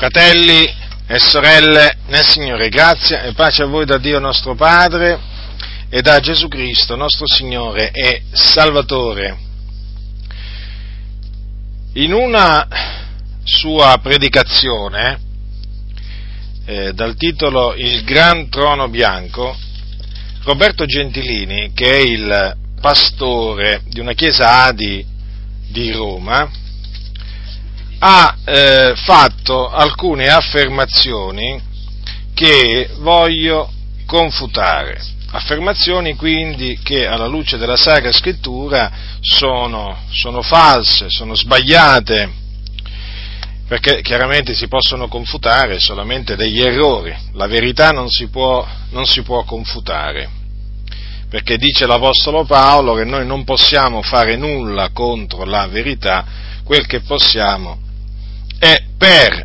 Fratelli e sorelle nel Signore, grazia e pace a voi da Dio nostro Padre e da Gesù Cristo nostro Signore e Salvatore. In una sua predicazione dal titolo Il Gran Trono Bianco, Roberto Gentilini, che è il pastore di una chiesa ADI di Roma, ha fatto alcune affermazioni che voglio confutare, affermazioni quindi che alla luce della Sacra Scrittura sono false, sono sbagliate, perché chiaramente si possono confutare solamente degli errori, la verità non si può confutare, perché dice l'Apostolo Paolo che noi non possiamo fare nulla contro la verità, quel che possiamo è per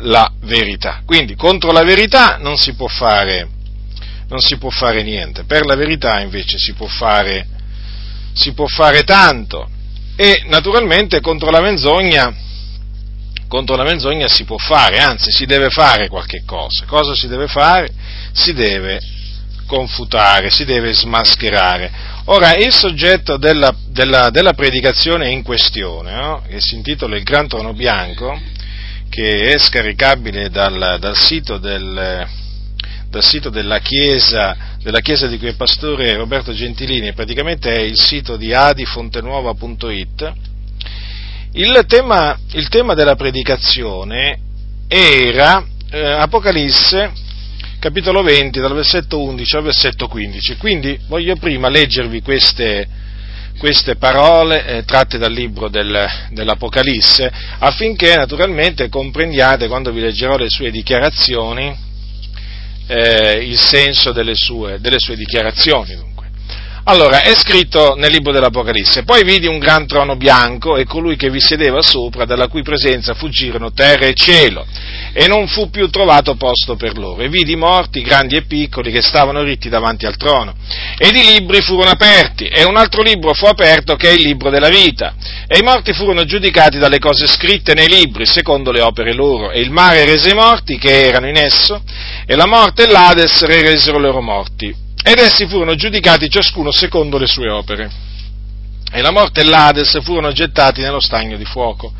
la verità. Quindi contro la verità non si può fare niente, per la verità invece si può fare tanto, e naturalmente contro la menzogna si può fare, anzi si deve fare qualche cosa. Cosa si deve fare? Si deve confutare, si deve smascherare. Ora, il soggetto della predicazione in questione, che si intitola Il Gran Trono Bianco, che è scaricabile dal sito della chiesa di cui è pastore Roberto Gentilini, praticamente è il sito di adifontenuova.it, il tema della predicazione era Apocalisse capitolo 20, dal versetto 11 al versetto 15. Quindi voglio prima leggervi queste parole tratte dal libro dell'Apocalisse, affinché naturalmente comprendiate, quando vi leggerò le sue dichiarazioni, il senso delle sue dichiarazioni. Dunque, allora, è scritto nel libro dell'Apocalisse: poi vidi un gran trono bianco e colui che vi sedeva sopra, dalla cui presenza fuggirono terra e cielo, e non fu più trovato posto per loro, e vidi morti, grandi e piccoli, che stavano ritti davanti al trono, ed i libri furono aperti, e un altro libro fu aperto, che è il libro della vita, e i morti furono giudicati dalle cose scritte nei libri, secondo le opere loro, e il mare rese i morti che erano in esso, e la morte e l'Ades resero loro morti, ed essi furono giudicati ciascuno secondo le sue opere. E la morte e l'Ades furono gettati nello stagno di fuoco.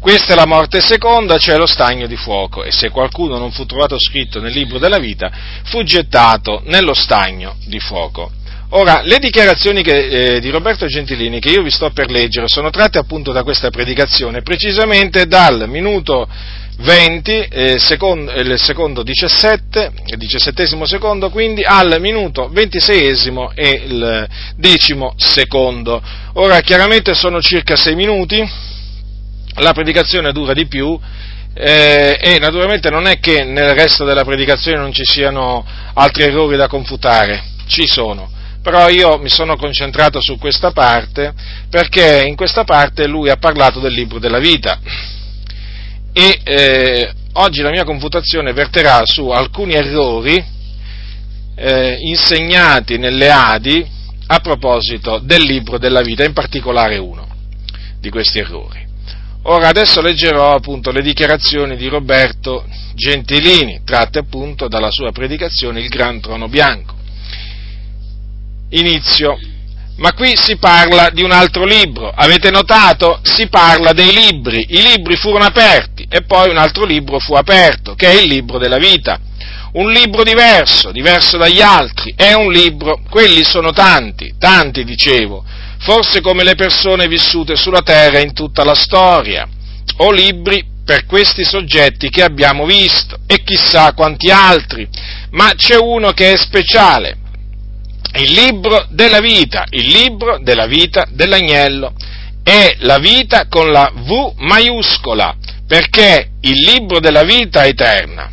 Questa è la morte seconda, cioè lo stagno di fuoco, e se qualcuno non fu trovato scritto nel libro della vita, fu gettato nello stagno di fuoco. Ora, le dichiarazioni di Roberto Gentilini, che io vi sto per leggere, sono tratte appunto da questa predicazione, precisamente dal minuto 20, il secondo 17, il 17° secondo, quindi al minuto 26° e il 10° secondo. Ora, chiaramente sono circa 6 minuti, la predicazione dura di più, e naturalmente non è che nel resto della predicazione non ci siano altri errori da confutare, ci sono, però io mi sono concentrato su questa parte, perché in questa parte lui ha parlato del libro della vita, e oggi la mia confutazione verterà su alcuni errori insegnati nelle ADI a proposito del libro della vita, in particolare uno di questi errori. Ora, adesso leggerò appunto le dichiarazioni di Roberto Gentilini, tratte appunto dalla sua predicazione Il Gran Trono Bianco. Inizio. Ma qui si parla di un altro libro, avete notato? Si parla dei libri, i libri furono aperti e poi un altro libro fu aperto, che è il libro della vita, un libro diverso dagli altri, è un libro, quelli sono tanti dicevo, forse come le persone vissute sulla terra in tutta la storia, o libri per questi soggetti che abbiamo visto e chissà quanti altri, ma c'è uno che è speciale. Il libro della vita dell'agnello, è la vita con la V maiuscola, perché il libro della vita eterna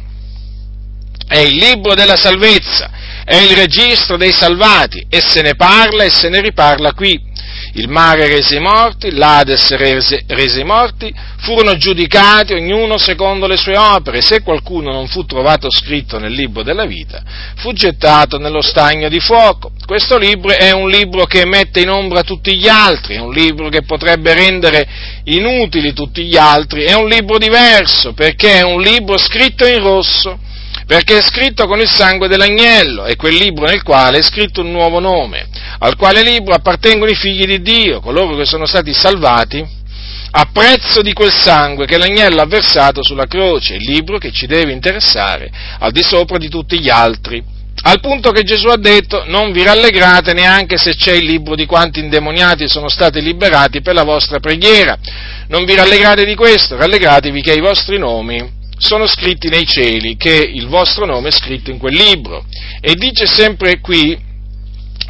è il libro della salvezza, è il registro dei salvati, e se ne parla e se ne riparla qui, Il mare rese i morti, l'Ades rese i morti, furono giudicati ognuno secondo le sue opere. Se qualcuno non fu trovato scritto nel libro della vita, fu gettato nello stagno di fuoco. Questo libro è un libro che mette in ombra tutti gli altri, è un libro che potrebbe rendere inutili tutti gli altri, è un libro diverso, perché è un libro scritto in rosso, perché è scritto con il sangue dell'agnello, è quel libro nel quale è scritto un nuovo nome, al quale libro appartengono i figli di Dio, coloro che sono stati salvati a prezzo di quel sangue che l'agnello ha versato sulla croce, il libro che ci deve interessare al di sopra di tutti gli altri, al punto che Gesù ha detto: non vi rallegrate neanche se c'è il libro di quanti indemoniati sono stati liberati per la vostra preghiera, non vi rallegrate di questo, rallegratevi che i vostri nomi sono scritti nei cieli, che il vostro nome è scritto in quel libro. E dice sempre qui,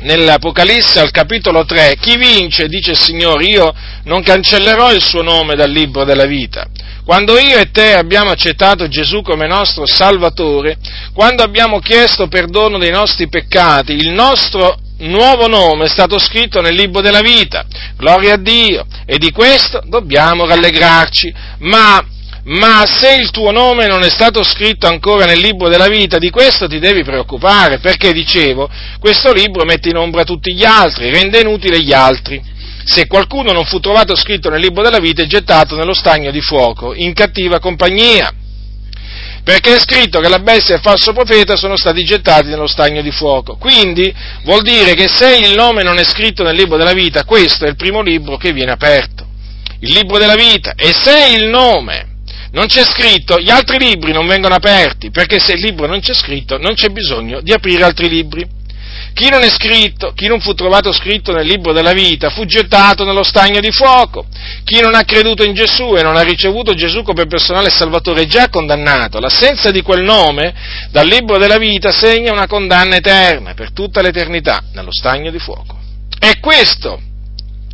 nell'Apocalisse al capitolo 3, chi vince, dice il Signore, io non cancellerò il suo nome dal libro della vita. Quando io e te abbiamo accettato Gesù come nostro Salvatore, quando abbiamo chiesto perdono dei nostri peccati, il nostro nuovo nome è stato scritto nel libro della vita. Gloria a Dio! E di questo dobbiamo rallegrarci, ma se il tuo nome non è stato scritto ancora nel libro della vita, di questo ti devi preoccupare, perché, dicevo, questo libro mette in ombra tutti gli altri, rende inutili gli altri. Se qualcuno non fu trovato scritto nel libro della vita, è gettato nello stagno di fuoco, in cattiva compagnia, perché è scritto che la bestia e il falso profeta sono stati gettati nello stagno di fuoco. Quindi vuol dire che se il nome non è scritto nel libro della vita, questo è il primo libro che viene aperto, il libro della vita, e se il nome non c'è scritto, gli altri libri non vengono aperti, perché se il libro non c'è scritto non c'è bisogno di aprire altri libri. Chi non è scritto, chi non fu trovato scritto nel libro della vita, fu gettato nello stagno di fuoco. Chi non ha creduto in Gesù e non ha ricevuto Gesù come personale Salvatore è già condannato. L'assenza di quel nome dal libro della vita segna una condanna eterna, per tutta l'eternità, nello stagno di fuoco. E questo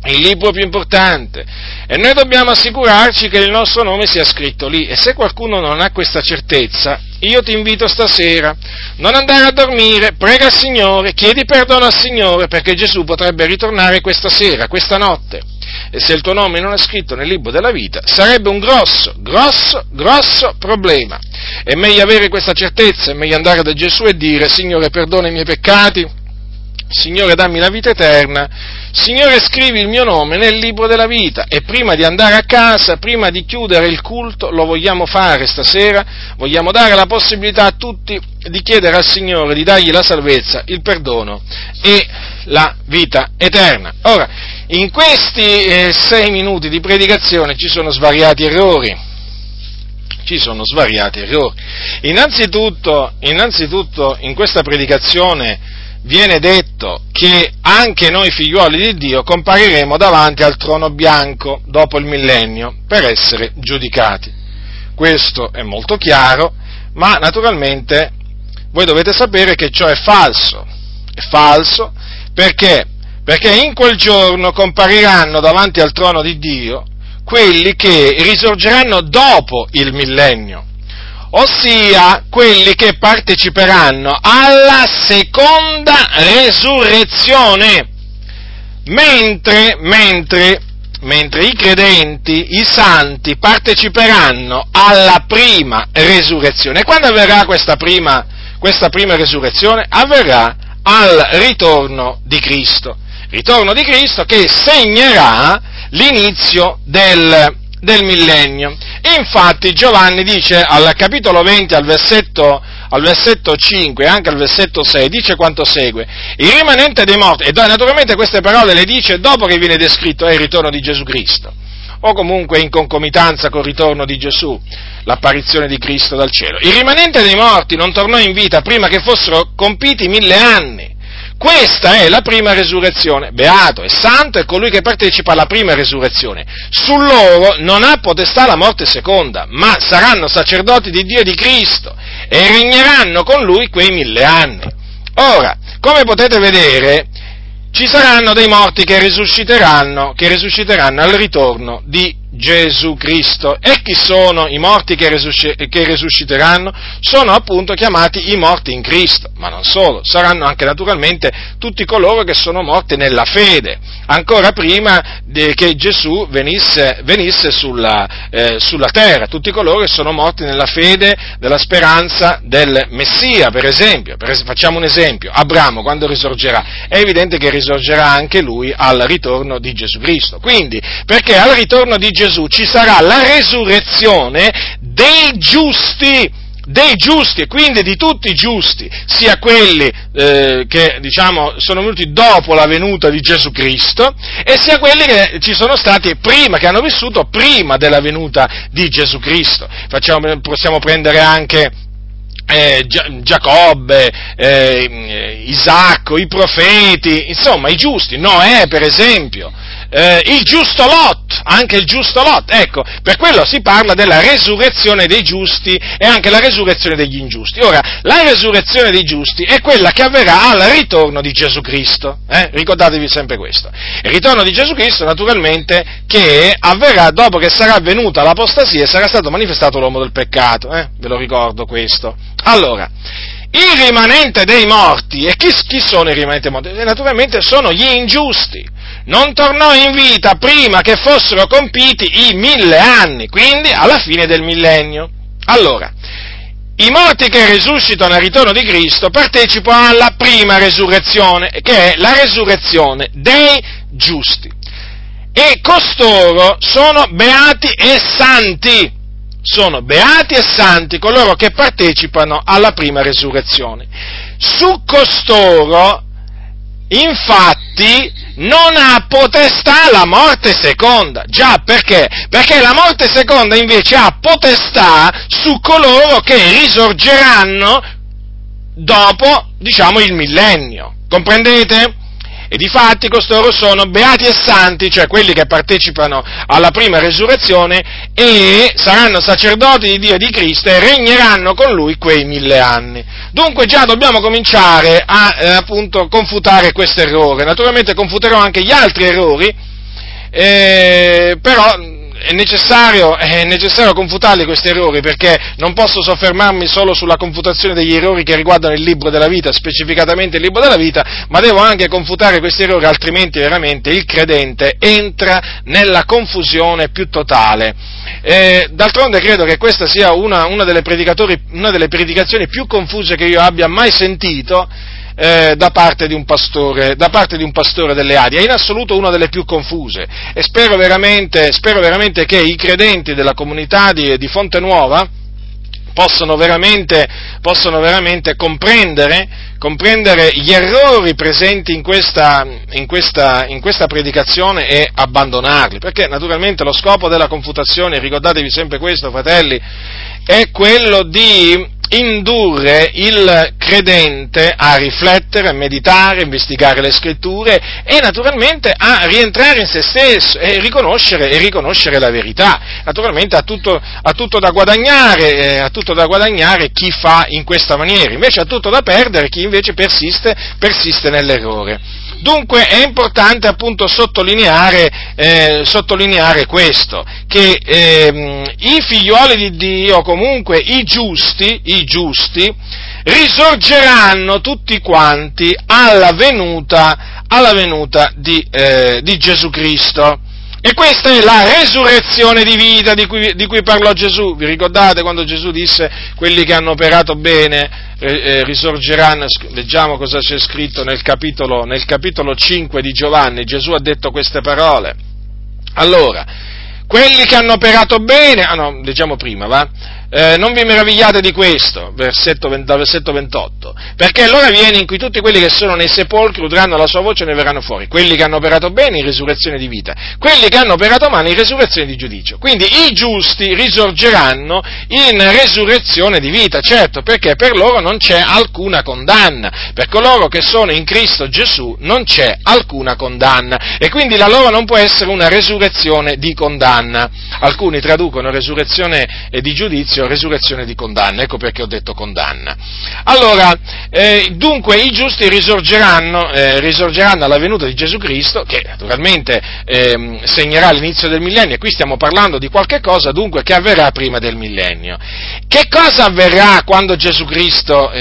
il libro più importante, e noi dobbiamo assicurarci che il nostro nome sia scritto lì. E se qualcuno non ha questa certezza, io ti invito stasera, non andare a dormire, prega il Signore, chiedi perdono al Signore, perché Gesù potrebbe ritornare questa sera, questa notte, e se il tuo nome non è scritto nel libro della vita sarebbe un grosso problema. È meglio avere questa certezza, è meglio andare da Gesù e dire: Signore, perdona i miei peccati, Signore, dammi la vita eterna, Signore, scrivi il mio nome nel libro della vita. E prima di andare a casa, prima di chiudere il culto, lo vogliamo fare stasera, vogliamo dare la possibilità a tutti di chiedere al Signore di dargli la salvezza, il perdono e la vita eterna. Ora, in questi 6 minuti di predicazione ci sono svariati errori. Innanzitutto in questa predicazione viene detto che anche noi figliuoli di Dio compariremo davanti al trono bianco dopo il millennio per essere giudicati. Questo è molto chiaro, ma naturalmente voi dovete sapere che ciò è falso. È falso perché in quel giorno compariranno davanti al trono di Dio quelli che risorgeranno dopo il millennio, ossia quelli che parteciperanno alla seconda resurrezione, mentre i credenti, i santi, parteciperanno alla prima resurrezione. E quando avverrà questa prima resurrezione? Avverrà al ritorno di Cristo che segnerà l'inizio del millennio. Infatti Giovanni dice al capitolo 20, al versetto 5 e anche al versetto 6, dice quanto segue: il rimanente dei morti, e naturalmente queste parole le dice dopo che viene descritto il ritorno di Gesù Cristo, o comunque in concomitanza col ritorno di Gesù, l'apparizione di Cristo dal cielo. Il rimanente dei morti non tornò in vita prima che fossero compiti 1000 anni. Questa è la prima resurrezione. Beato e santo è colui che partecipa alla prima resurrezione. Su loro non ha potestà la morte seconda, ma saranno sacerdoti di Dio e di Cristo e regneranno con lui quei 1000 anni. Ora, come potete vedere, ci saranno dei morti che risusciteranno al ritorno di Gesù Cristo. E chi sono i morti che risusciteranno? Sono appunto chiamati i morti in Cristo, ma non solo, saranno anche naturalmente tutti coloro che sono morti nella fede, ancora prima che Gesù venisse sulla terra, tutti coloro che sono morti nella fede della speranza del Messia, per esempio. Facciamo un esempio: Abramo, quando risorgerà? È evidente che risorgerà anche lui al ritorno di Gesù Cristo, quindi, perché al ritorno di Gesù ci sarà la resurrezione dei giusti, e quindi di tutti i giusti, sia quelli che diciamo sono venuti dopo la venuta di Gesù Cristo, e sia quelli che ci sono stati prima, che hanno vissuto prima della venuta di Gesù Cristo. Possiamo prendere anche Giacobbe, Isacco, i profeti, insomma i giusti, Noè per esempio. Il giusto Lot, anche il giusto Lot, ecco, per quello si parla della resurrezione dei giusti e anche la resurrezione degli ingiusti. Ora, la resurrezione dei giusti è quella che avverrà al ritorno di Gesù Cristo, ricordatevi sempre questo. Il ritorno di Gesù Cristo, naturalmente, che avverrà dopo che sarà avvenuta l'apostasia e sarà stato manifestato l'uomo del peccato, ve lo ricordo questo. Allora, il rimanente dei morti, e chi sono i rimanenti morti? Naturalmente sono gli ingiusti. Non tornò in vita prima che fossero compiti i 1000 anni, quindi alla fine del millennio. Allora, i morti che risuscitano al ritorno di Cristo partecipano alla prima resurrezione, che è la resurrezione dei giusti. E costoro sono beati e santi. Sono beati e santi coloro che partecipano alla prima resurrezione. Su costoro, infatti, non ha potestà la morte seconda. Già, perché? Perché la morte seconda invece ha potestà su coloro che risorgeranno dopo, diciamo, il millennio. Comprendete? E difatti costoro sono beati e santi, cioè quelli che partecipano alla prima resurrezione, e saranno sacerdoti di Dio e di Cristo e regneranno con lui quei 1000 anni. Dunque già dobbiamo cominciare a appunto confutare questo errore. Naturalmente confuterò anche gli altri errori, però è necessario confutarli questi errori, perché non posso soffermarmi solo sulla confutazione degli errori che riguardano il libro della vita, specificatamente il libro della vita, ma devo anche confutare questi errori, altrimenti veramente il credente entra nella confusione più totale. D'altronde credo che questa sia una delle predicazioni più confuse che io abbia mai sentito da parte di un pastore delle Adi. È in assoluto una delle più confuse, e spero veramente che i credenti della comunità di Fonte Nuova possono veramente comprendere gli errori presenti in questa predicazione e abbandonarli, perché naturalmente lo scopo della confutazione, ricordatevi sempre questo, fratelli, è quello di indurre il credente a riflettere, a meditare, a investigare le scritture e naturalmente a rientrare in se stesso e riconoscere la verità. Naturalmente ha tutto da guadagnare chi fa in questa maniera, invece ha tutto da perdere chi invece persiste nell'errore. Dunque è importante appunto sottolineare questo, che i figlioli di Dio, comunque i giusti, risorgeranno tutti quanti alla venuta di Gesù Cristo. E questa è la resurrezione di vita di cui parlò Gesù. Vi ricordate quando Gesù disse: quelli che hanno operato bene risorgeranno? Leggiamo cosa c'è scritto nel capitolo 5 di Giovanni. Gesù ha detto queste parole. Allora, quelli che hanno operato bene, leggiamo prima, va? Non vi meravigliate di questo, versetto 28, perché l'ora viene in cui tutti quelli che sono nei sepolcri udranno la sua voce e ne verranno fuori, quelli che hanno operato bene in risurrezione di vita, quelli che hanno operato male in risurrezione di giudizio. Quindi i giusti risorgeranno in risurrezione di vita, certo, perché per loro non c'è alcuna condanna, per coloro che sono in Cristo Gesù non c'è alcuna condanna, e quindi la loro non può essere una risurrezione di condanna. Alcuni traducono risurrezione di giudizio meglio resurrezione di condanna, ecco perché ho detto condanna. Allora, dunque i giusti risorgeranno alla venuta di Gesù Cristo, che naturalmente segnerà l'inizio del millennio, e qui stiamo parlando di qualche cosa dunque che avverrà prima del millennio. Che cosa avverrà quando Gesù Cristo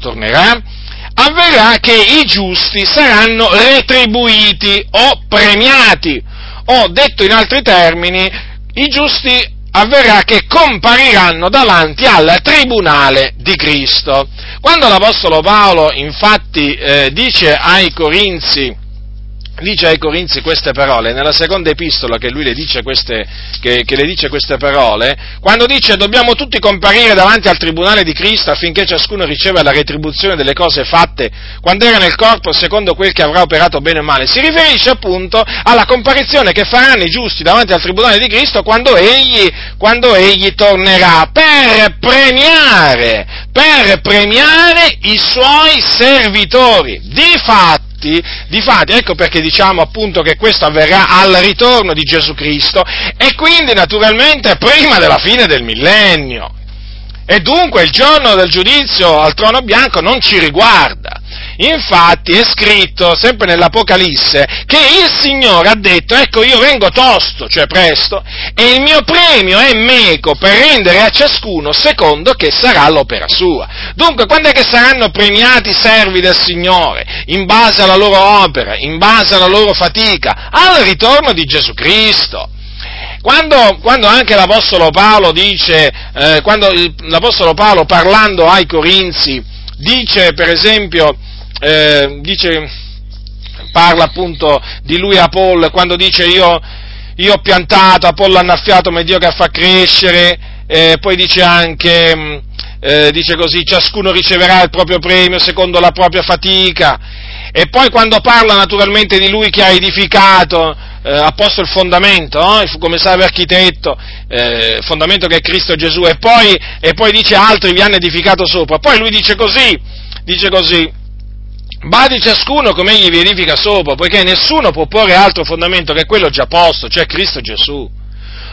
tornerà? Avverrà che i giusti saranno retribuiti o premiati, o detto in altri termini, i giusti avverrà che compariranno davanti al tribunale di Cristo. Quando l'Apostolo Paolo infatti dice ai Corinzi queste parole, nella seconda epistola che lui le dice queste parole, quando dice dobbiamo tutti comparire davanti al tribunale di Cristo affinché ciascuno riceva la retribuzione delle cose fatte quando era nel corpo secondo quel che avrà operato bene o male, si riferisce appunto alla comparizione che faranno i giusti davanti al tribunale di Cristo quando egli tornerà per premiare i suoi servitori. Difatti, ecco perché diciamo appunto che questo avverrà al ritorno di Gesù Cristo e quindi naturalmente prima della fine del millennio. E dunque il giorno del giudizio al trono bianco non ci riguarda. Infatti è scritto, sempre nell'Apocalisse, che il Signore ha detto, ecco io vengo tosto, cioè presto, e il mio premio è meco per rendere a ciascuno secondo che sarà l'opera sua. Dunque, quando è che saranno premiati i servi del Signore? In base alla loro opera, in base alla loro fatica, al ritorno di Gesù Cristo. Quando anche l'Apostolo Paolo dice, l'Apostolo Paolo parlando ai Corinzi, dice per esempio, parla appunto di lui a Apollo, quando dice io ho piantato, Apollo ha annaffiato, ma è Dio che fa crescere, poi dice anche, dice così, ciascuno riceverà il proprio premio secondo la propria fatica, e poi quando parla naturalmente di lui che ha edificato, ha posto il fondamento, fu come sabe architetto, fondamento che è Cristo Gesù, e poi dice altri vi hanno edificato sopra, poi lui dice così, badi ciascuno come egli vi edifica sopra, poiché nessuno può porre altro fondamento che quello già posto, cioè Cristo Gesù.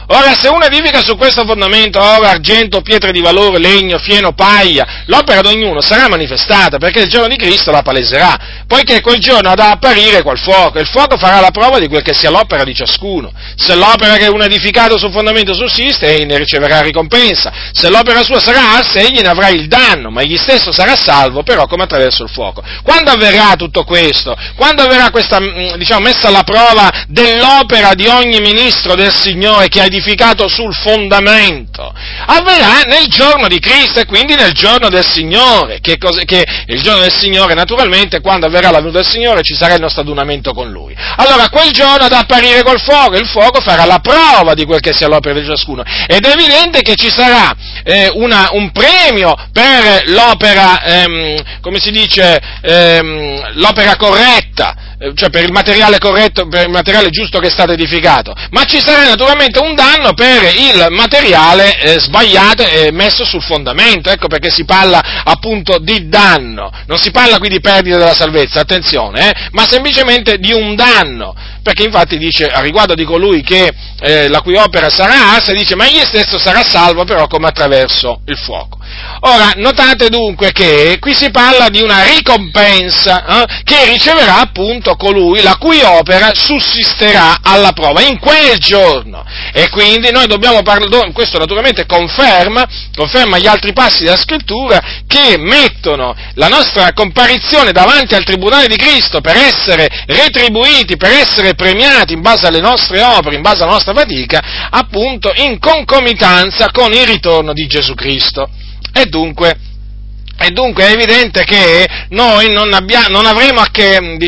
Ora, se uno edifica su questo fondamento oro, argento, pietre di valore, legno, fieno, paglia, l'opera di ognuno sarà manifestata, perché il giorno di Cristo la paleserà, poiché quel giorno ha da apparire quel fuoco, e il fuoco farà la prova di quel che sia l'opera di ciascuno. Se l'opera che uno ha edificato sul fondamento sussiste, egli ne riceverà ricompensa. Se l'opera sua sarà arsa, egli ne avrà il danno, ma egli stesso sarà salvo, però come attraverso il fuoco. Quando avverrà tutto questo? Quando avverrà questa, messa alla prova dell'opera di ogni ministro del Signore che ha edificato sul fondamento? Avverrà nel giorno di Cristo e quindi nel giorno del Signore. Che il giorno del Signore, naturalmente, quando avverrà la venuta del Signore ci sarà il nostro adunamento con Lui. Allora, quel giorno ad apparire col fuoco, il fuoco farà la prova di quel che sia l'opera di ciascuno. Ed è evidente che ci sarà un premio per l'opera, l'opera corretta, cioè per il materiale corretto, per il materiale giusto che è stato edificato, ma ci sarà naturalmente un danno per il materiale sbagliato e messo sul fondamento. Ecco perché si parla appunto di danno, non si parla qui di perdita della salvezza, attenzione, ma semplicemente di un danno, perché infatti dice a riguardo di colui che la cui opera sarà arsa, dice ma egli stesso sarà salvo, però come attraverso il fuoco. Ora, notate dunque che qui si parla di una ricompensa che riceverà appunto colui la cui opera sussisterà alla prova in quel giorno, e quindi noi dobbiamo parlare, questo naturalmente conferma gli altri passi della Scrittura che mettono la nostra comparizione davanti al tribunale di Cristo per essere retribuiti, per essere premiati in base alle nostre opere, in base alla nostra fatica, appunto in concomitanza con il ritorno di Gesù Cristo. E dunque è evidente che noi non avremo a che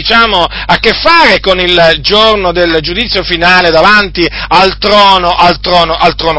fare con il giorno del giudizio finale davanti al trono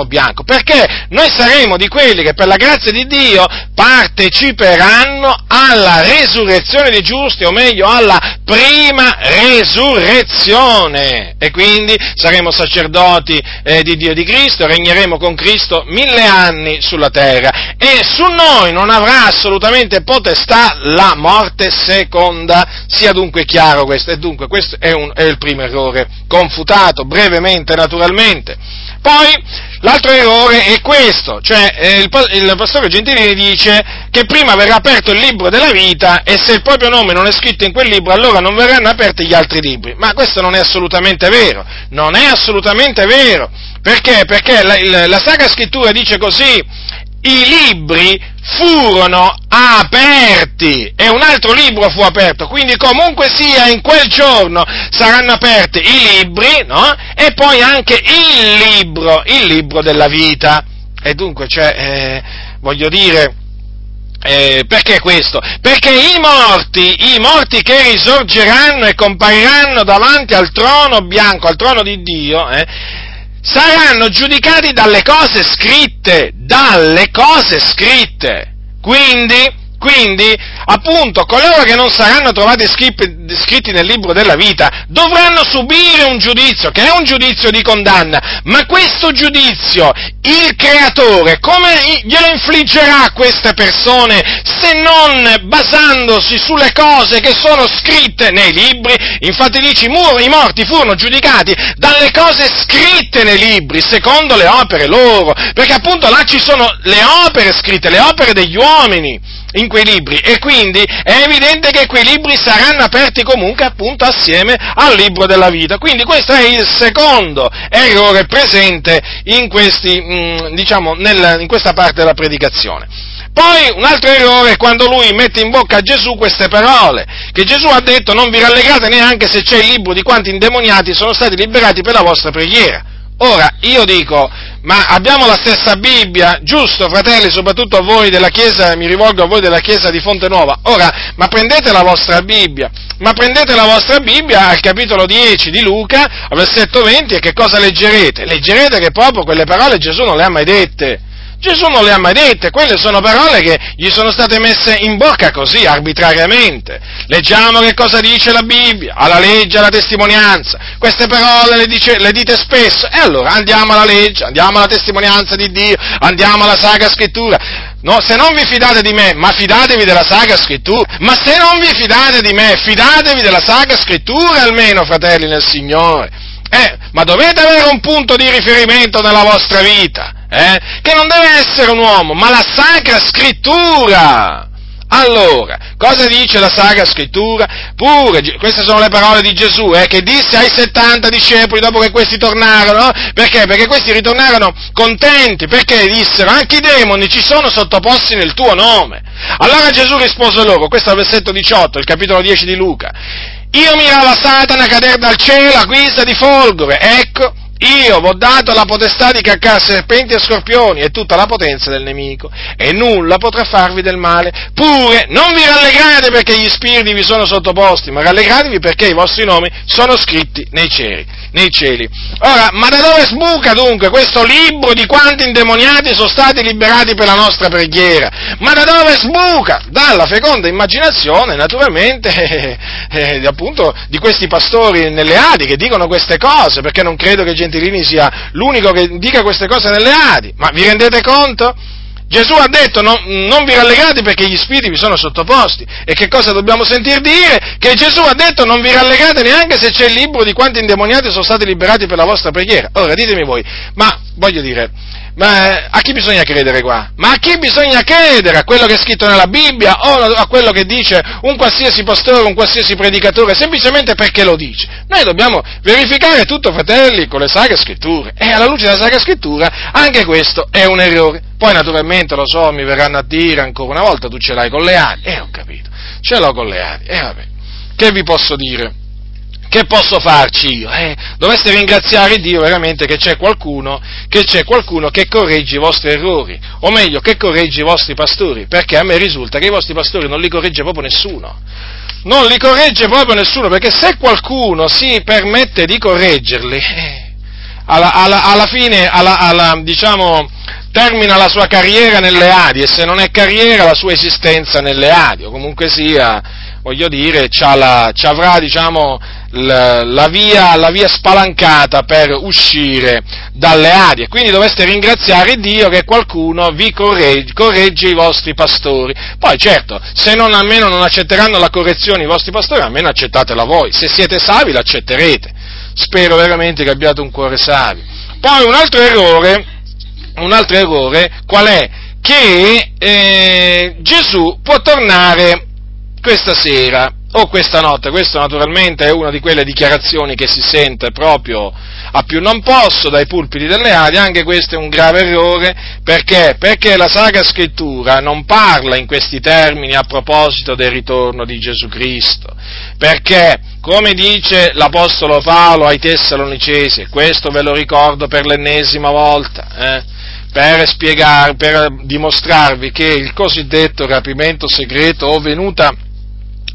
bianco, perché noi saremo di quelli che per la grazia di Dio parteciperanno alla resurrezione dei giusti, o meglio alla prima resurrezione, e quindi saremo sacerdoti di Dio e di Cristo, regneremo con Cristo 1000 anni sulla terra, e su noi non avrà assolutamente potestà la morte seconda. Sia dunque chiaro questo, e dunque questo è il primo errore confutato brevemente, naturalmente. Poi l'altro errore è questo, cioè il pastore Gentilini dice che prima verrà aperto il libro della vita e se il proprio nome non è scritto in quel libro allora non verranno aperti gli altri libri, ma questo non è assolutamente vero, non è assolutamente vero, perché? Perché la Sacra Scrittura dice così: i libri furono aperti e un altro libro fu aperto, quindi comunque sia in quel giorno saranno aperti i libri, no? E poi anche il libro della vita. E dunque, perché questo? Perché i morti che risorgeranno e compariranno davanti al trono bianco, al trono di Dio, saranno giudicati dalle cose scritte, quindi appunto coloro che non saranno trovati scritti nel libro della vita dovranno subire un giudizio, che è un giudizio di condanna, ma questo giudizio il Creatore come glielo infliggerà a queste persone se non basandosi sulle cose che sono scritte nei libri? Infatti dice: i morti furono giudicati dalle cose scritte nei libri, secondo le opere loro, perché appunto là ci sono le opere scritte, le opere degli uomini in quei libri, e quindi è evidente che quei libri saranno aperti comunque appunto assieme al libro della vita. Quindi questo è il secondo errore presente in questi, in questa parte della predicazione. Poi un altro errore è quando lui mette in bocca a Gesù queste parole, che Gesù ha detto: non vi rallegrate neanche se c'è il libro di quanti indemoniati sono stati liberati per la vostra preghiera. Ora, io dico, ma abbiamo la stessa Bibbia, giusto fratelli, soprattutto a voi della Chiesa, mi rivolgo a voi della Chiesa di Fonte Nuova, ora, ma prendete la vostra Bibbia al capitolo 10 di Luca, al versetto 20, e che cosa leggerete? Leggerete che proprio quelle parole Gesù non le ha mai dette, quelle sono parole che gli sono state messe in bocca così, arbitrariamente. Leggiamo che cosa dice la Bibbia: alla legge, alla testimonianza. Queste parole le dite spesso, e allora andiamo alla legge, andiamo alla testimonianza di Dio, andiamo alla Sacra Scrittura. No, se non vi fidate di me, ma fidatevi della Sacra Scrittura. Ma se non vi fidate di me, fidatevi della Sacra Scrittura almeno, fratelli nel Signore. Ma dovete avere un punto di riferimento nella vostra vita, che non deve essere un uomo, ma la Sacra Scrittura. Allora, cosa dice la Sacra Scrittura? Pure, queste sono le parole di Gesù, che disse ai 70 discepoli dopo che questi tornarono, no? Perché? Perché questi ritornarono contenti, perché dissero: anche i demoni ci sono sottoposti nel tuo nome. Allora Gesù rispose loro, questo è il versetto 18, il capitolo 10 di Luca: io miravo a Satana a cadere dal cielo a guisa di folgore, ecco, io v'ho dato la potestà di caccare serpenti e scorpioni e tutta la potenza del nemico, e nulla potrà farvi del male. Pure non vi rallegrate perché gli spiriti vi sono sottoposti, ma rallegratevi perché i vostri nomi sono scritti nei cieli. Ora, ma da dove sbuca dunque questo libro di quanti indemoniati sono stati liberati per la nostra preghiera? Ma da dove sbuca? Dalla feconda immaginazione, naturalmente, appunto, di questi pastori nelle Adi che dicono queste cose, perché non credo che Gentilini sia l'unico che dica queste cose nelle Adi. Ma vi rendete conto? Gesù ha detto: non vi rallegrate perché gli spiriti vi sono sottoposti. E che cosa dobbiamo sentir dire? Che Gesù ha detto: non vi rallegrate neanche se c'è il libro di quanti indemoniati sono stati liberati per la vostra preghiera. Ora ditemi voi, ma a chi bisogna credere qua? Ma a chi bisogna credere? A quello che è scritto nella Bibbia o a quello che dice un qualsiasi pastore, un qualsiasi predicatore, semplicemente perché lo dice? Noi dobbiamo verificare tutto, fratelli, con le Sacre Scritture, e alla luce della Sacra Scrittura anche questo è un errore. Poi naturalmente, lo so, mi verranno a dire ancora una volta: tu ce l'hai con le Adi. Ho capito, ce l'ho con le Adi, vabbè, che vi posso dire? Che posso farci io? Dovreste ringraziare Dio veramente che c'è qualcuno che corregge i vostri errori, o meglio, che corregge i vostri pastori, perché a me risulta che i vostri pastori non li corregge proprio nessuno, perché se qualcuno si permette di correggerli, alla fine, termina la sua carriera nelle Adi, e se non è carriera la sua esistenza nelle Adi, o comunque sia, c'avrà, la via spalancata per uscire dalle Adi. E quindi dovreste ringraziare Dio che qualcuno vi corregge i vostri pastori. Poi certo, se non almeno non accetteranno la correzione i vostri pastori, almeno accettatela voi. Se siete savi l'accetterete. Spero veramente che abbiate un cuore savio. Poi un altro errore qual è? Che Gesù può tornare questa sera o questa notte. Questo naturalmente è una di quelle dichiarazioni che si sente proprio a più non posso dai pulpiti delle ali. Anche questo è un grave errore, perché la Sacra Scrittura non parla in questi termini a proposito del ritorno di Gesù Cristo, perché, come dice l'Apostolo Paolo ai Tessalonicesi, questo ve lo ricordo per l'ennesima volta, per dimostrarvi che il cosiddetto rapimento segreto o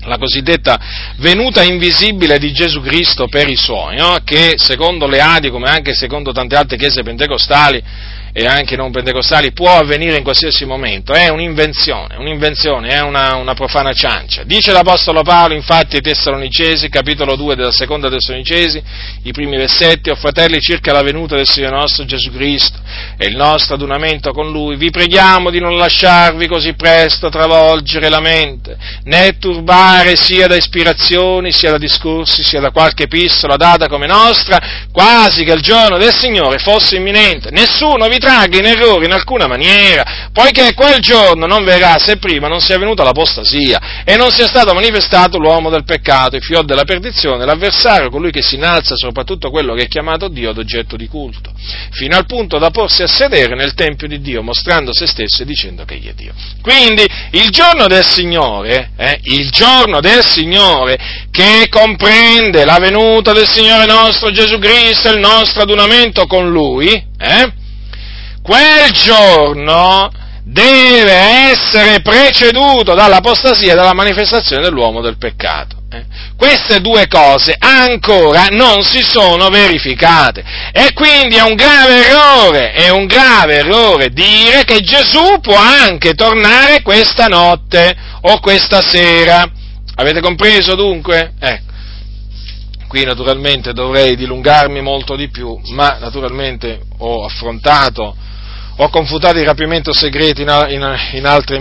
la cosiddetta venuta invisibile di Gesù Cristo per i suoi, no? Che secondo le Adi, come anche secondo tante altre chiese pentecostali e anche non pentecostali, può avvenire in qualsiasi momento, è un'invenzione, è una profana ciancia. Dice l'Apostolo Paolo, infatti, ai Tessalonicesi, capitolo 2 della seconda Tessalonicesi, i primi versetti: o fratelli, circa la venuta del Signore nostro Gesù Cristo e il nostro adunamento con Lui, vi preghiamo di non lasciarvi così presto travolgere la mente, né turbare sia da ispirazioni, sia da discorsi, sia da qualche epistola data come nostra, quasi che il giorno del Signore fosse imminente. Nessuno vi tragga in errore in alcuna maniera, poiché quel giorno non verrà se prima non sia venuta l'apostasia e non sia stato manifestato l'uomo del peccato, il figlio della perdizione, l'avversario, colui che si innalza soprattutto quello che è chiamato Dio ad oggetto di culto, fino al punto da porsi a sedere nel tempio di Dio, mostrando se stesso e dicendo che egli è Dio. Quindi il giorno del Signore, che comprende la venuta del Signore nostro Gesù Cristo e il nostro adunamento con Lui, quel giorno deve essere preceduto dall'apostasia e dalla manifestazione dell'uomo del peccato. Queste due cose ancora non si sono verificate e quindi è un grave errore dire che Gesù può anche tornare questa notte o questa sera. Avete compreso dunque? Qui naturalmente dovrei dilungarmi molto di più, ma naturalmente ho confutato il rapimento segreto in altre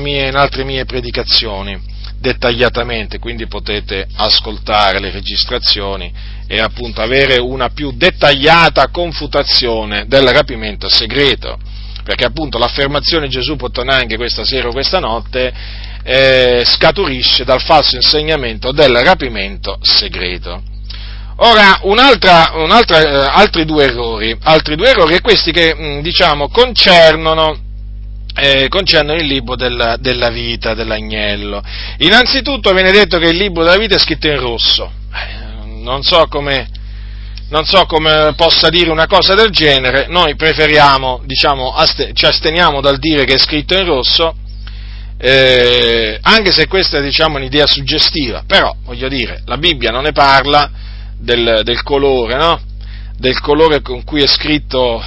mie predicazioni dettagliatamente, quindi potete ascoltare le registrazioni e appunto avere una più dettagliata confutazione del rapimento segreto, perché appunto l'affermazione Gesù può tornare anche questa sera o questa notte scaturisce dal falso insegnamento del rapimento segreto. Ora, altri due errori, e questi che, diciamo, concernono il libro della vita dell'agnello. Innanzitutto viene detto che il libro della vita è scritto in rosso. Non so come possa dire una cosa del genere. Noi preferiamo, diciamo, ci asteniamo dal dire che è scritto in rosso, anche se questa è, diciamo, un'idea suggestiva, però, voglio dire, la Bibbia non ne parla, del colore, no? Del colore con cui è scritto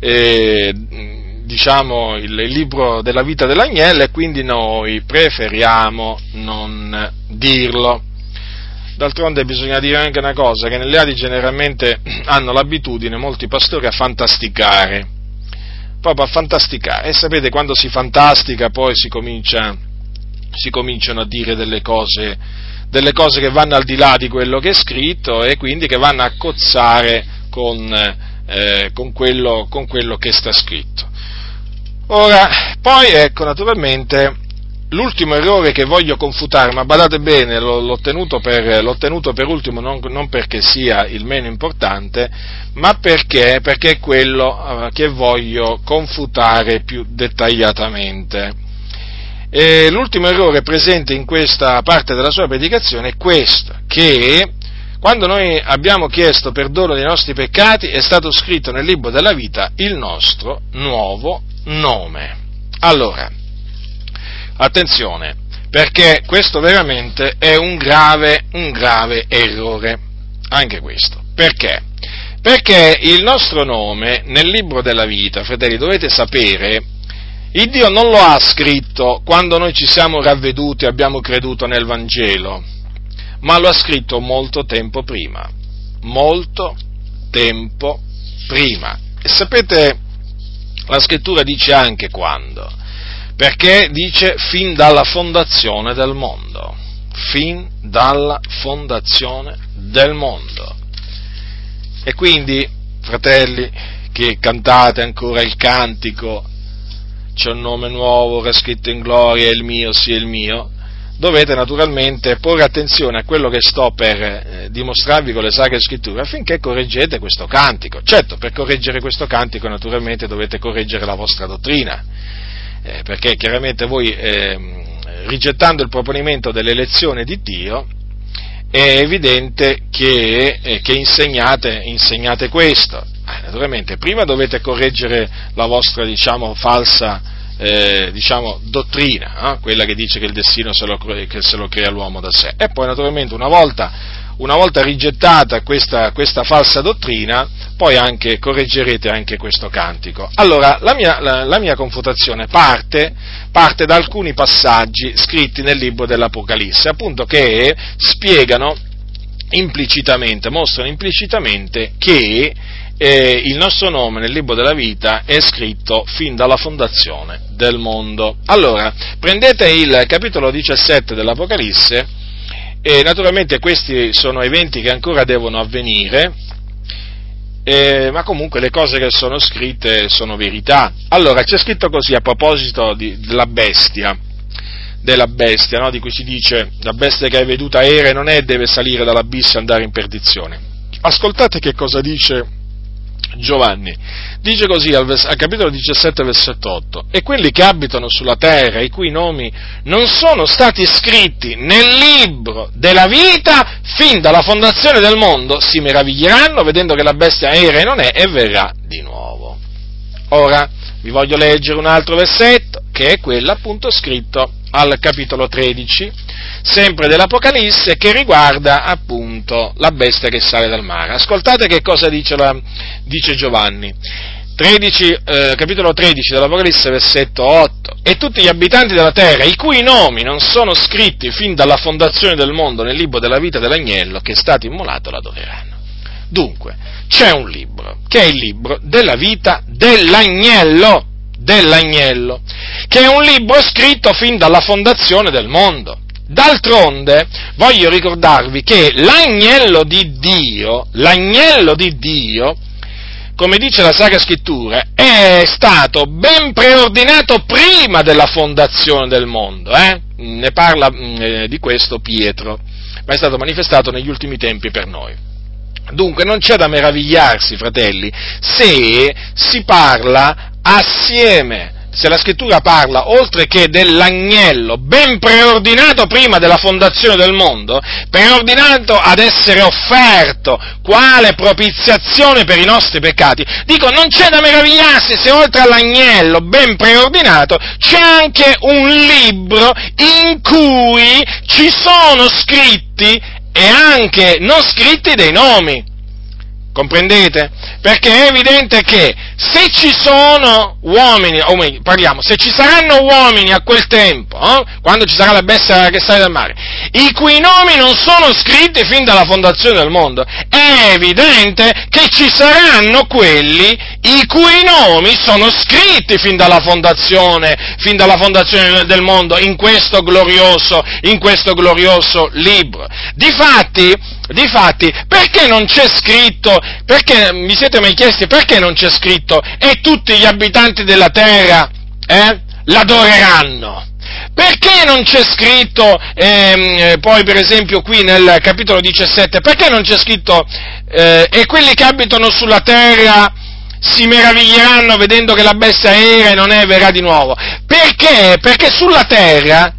diciamo il libro della vita dell'agnello, e quindi noi preferiamo non dirlo. D'altronde bisogna dire anche una cosa, che nelle Adi generalmente hanno l'abitudine molti pastori a fantasticare, proprio a fantasticare, e sapete, quando si fantastica poi si cominciano a dire delle cose che vanno al di là di quello che è scritto e quindi che vanno a cozzare con quello che sta scritto. Ora, poi ecco, naturalmente, l'ultimo errore che voglio confutare, ma badate bene, l'ho tenuto per ultimo non perché sia il meno importante, ma perché è quello che voglio confutare più dettagliatamente. E l'ultimo errore presente in questa parte della sua predicazione è questo, che quando noi abbiamo chiesto perdono dei nostri peccati è stato scritto nel libro della vita il nostro nuovo nome. Allora, attenzione, perché questo veramente è un grave errore, anche questo. Perché? Perché il nostro nome nel libro della vita, fratelli, dovete sapere, il Dio non lo ha scritto quando noi ci siamo ravveduti e abbiamo creduto nel Vangelo, ma lo ha scritto molto tempo prima. E sapete, la Scrittura dice anche quando, perché dice fin dalla fondazione del mondo. E quindi, fratelli, che cantate ancora il cantico "C'è un nome nuovo, che è scritto in gloria, il mio, sì, il mio", dovete naturalmente porre attenzione a quello che sto per dimostrarvi con le Sacre Scritture, affinché correggete questo cantico. Certo, per correggere questo cantico naturalmente dovete correggere la vostra dottrina, perché chiaramente voi, rigettando il proponimento dell'elezione di Dio, è evidente che insegnate questo. Naturalmente prima dovete correggere la vostra, falsa dottrina, quella che dice che il destino se lo crea l'uomo da sé, e poi naturalmente una volta rigettata questa falsa dottrina, poi anche correggerete anche questo cantico. Allora, la mia confutazione parte da alcuni passaggi scritti nel libro dell'Apocalisse, appunto, che mostrano implicitamente che il nostro nome nel libro della vita è scritto fin dalla fondazione del mondo. Allora, prendete il capitolo 17 dell'Apocalisse, e naturalmente questi sono eventi che ancora devono avvenire, ma comunque le cose che sono scritte sono verità. Allora, c'è scritto così a proposito della bestia, no? Di cui si dice: la bestia che hai veduta era e non è, deve salire dall'abisso e andare in perdizione. Ascoltate che cosa dice Giovanni. Dice così al capitolo 17, versetto 8: e quelli che abitano sulla terra, i cui nomi non sono stati scritti nel libro della vita fin dalla fondazione del mondo, si meraviglieranno vedendo che la bestia era e non è, e verrà di nuovo. Ora vi voglio leggere un altro versetto, che è quello appunto scritto al capitolo 13, sempre dell'Apocalisse, che riguarda appunto la bestia che sale dal mare. Ascoltate che cosa dice Giovanni, capitolo 13 dell'Apocalisse, versetto 8: e tutti gli abitanti della terra, i cui nomi non sono scritti fin dalla fondazione del mondo nel libro della vita dell'agnello che è stato immolato, la adoreranno. Dunque, c'è un libro, che è il libro della vita dell'agnello, che è un libro scritto fin dalla fondazione del mondo. D'altronde, voglio ricordarvi che l'agnello di Dio, come dice la Sacra Scrittura, è stato ben preordinato prima della fondazione del mondo, ne parla di questo Pietro, ma è stato manifestato negli ultimi tempi per noi. Dunque non c'è da meravigliarsi, fratelli, se si parla assieme, se la Scrittura parla, oltre che dell'agnello, ben preordinato prima della fondazione del mondo, preordinato ad essere offerto quale propiziazione per i nostri peccati, dico, non c'è da meravigliarsi se oltre all'agnello ben preordinato c'è anche un libro in cui ci sono scritti e anche non scritti dei nomi. Comprendete? Perché è evidente che se ci saranno uomini a quel tempo, quando ci sarà la bestia che sale dal mare, i cui nomi non sono scritti fin dalla fondazione del mondo, è evidente che ci saranno quelli i cui nomi sono scritti fin dalla fondazione del mondo in questo glorioso libro. Difatti, perché non c'è scritto e tutti gli abitanti della terra l'adoreranno? Perché non c'è scritto, poi per esempio qui nel capitolo 17, perché non c'è scritto e quelli che abitano sulla terra si meraviglieranno vedendo che la bestia era e non è, verrà di nuovo? Perché sulla terra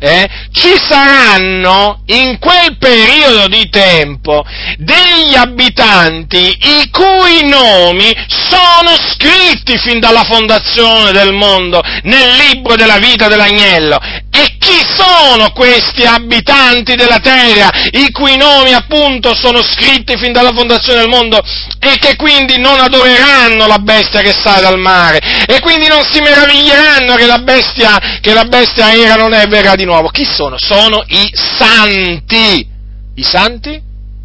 ci saranno in quel periodo di tempo degli abitanti i cui nomi sono scritti fin dalla fondazione del mondo nel libro della vita dell'agnello. E chi sono questi abitanti della terra i cui nomi appunto sono scritti fin dalla fondazione del mondo e che quindi non adoreranno la bestia che sale dal mare e quindi non si meraviglieranno che la bestia era, non è, verrà di nuovo? Chi sono? Sono i santi. I santi?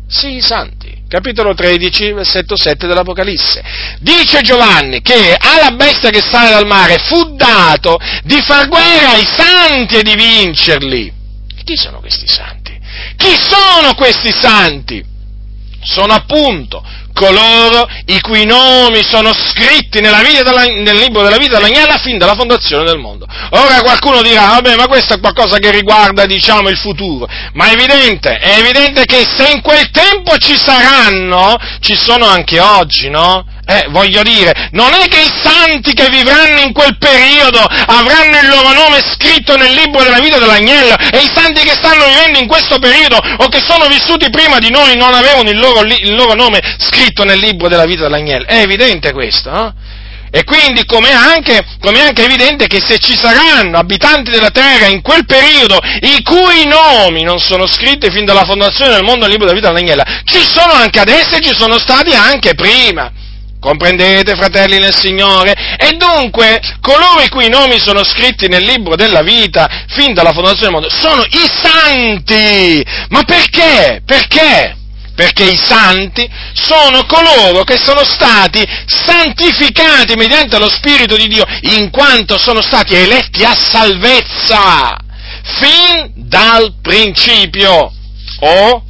Sì, i santi. Capitolo 13, versetto 7 dell'Apocalisse. Dice Giovanni che alla bestia che sale dal mare fu dato di far guerra ai santi e di vincerli. E chi sono questi santi? Sono appunto coloro i cui nomi sono scritti nel libro della vita della agnella fin dalla fondazione del mondo. Ora qualcuno dirà, vabbè, ma questo è qualcosa che riguarda, diciamo, il futuro, ma è evidente che se in quel tempo ci sono anche oggi, no? Voglio dire, non è che i santi che vivranno in quel periodo avranno il loro nome scritto nel libro della vita dell'agnello, e i santi che stanno vivendo in questo periodo o che sono vissuti prima di noi non avevano il loro nome scritto nel libro della vita dell'agnello. È evidente questo, no? E quindi com'è anche evidente che se ci saranno abitanti della terra in quel periodo i cui nomi non sono scritti fin dalla fondazione del mondo nel libro della vita dell'agnello, ci sono anche adesso e ci sono stati anche prima. Comprendete, fratelli nel Signore? E dunque, coloro i cui nomi sono scritti nel libro della vita fin dalla fondazione del mondo sono i santi! Ma perché? Perché? Perché i santi sono coloro che sono stati santificati mediante lo Spirito di Dio, in quanto sono stati eletti a salvezza fin dal principio o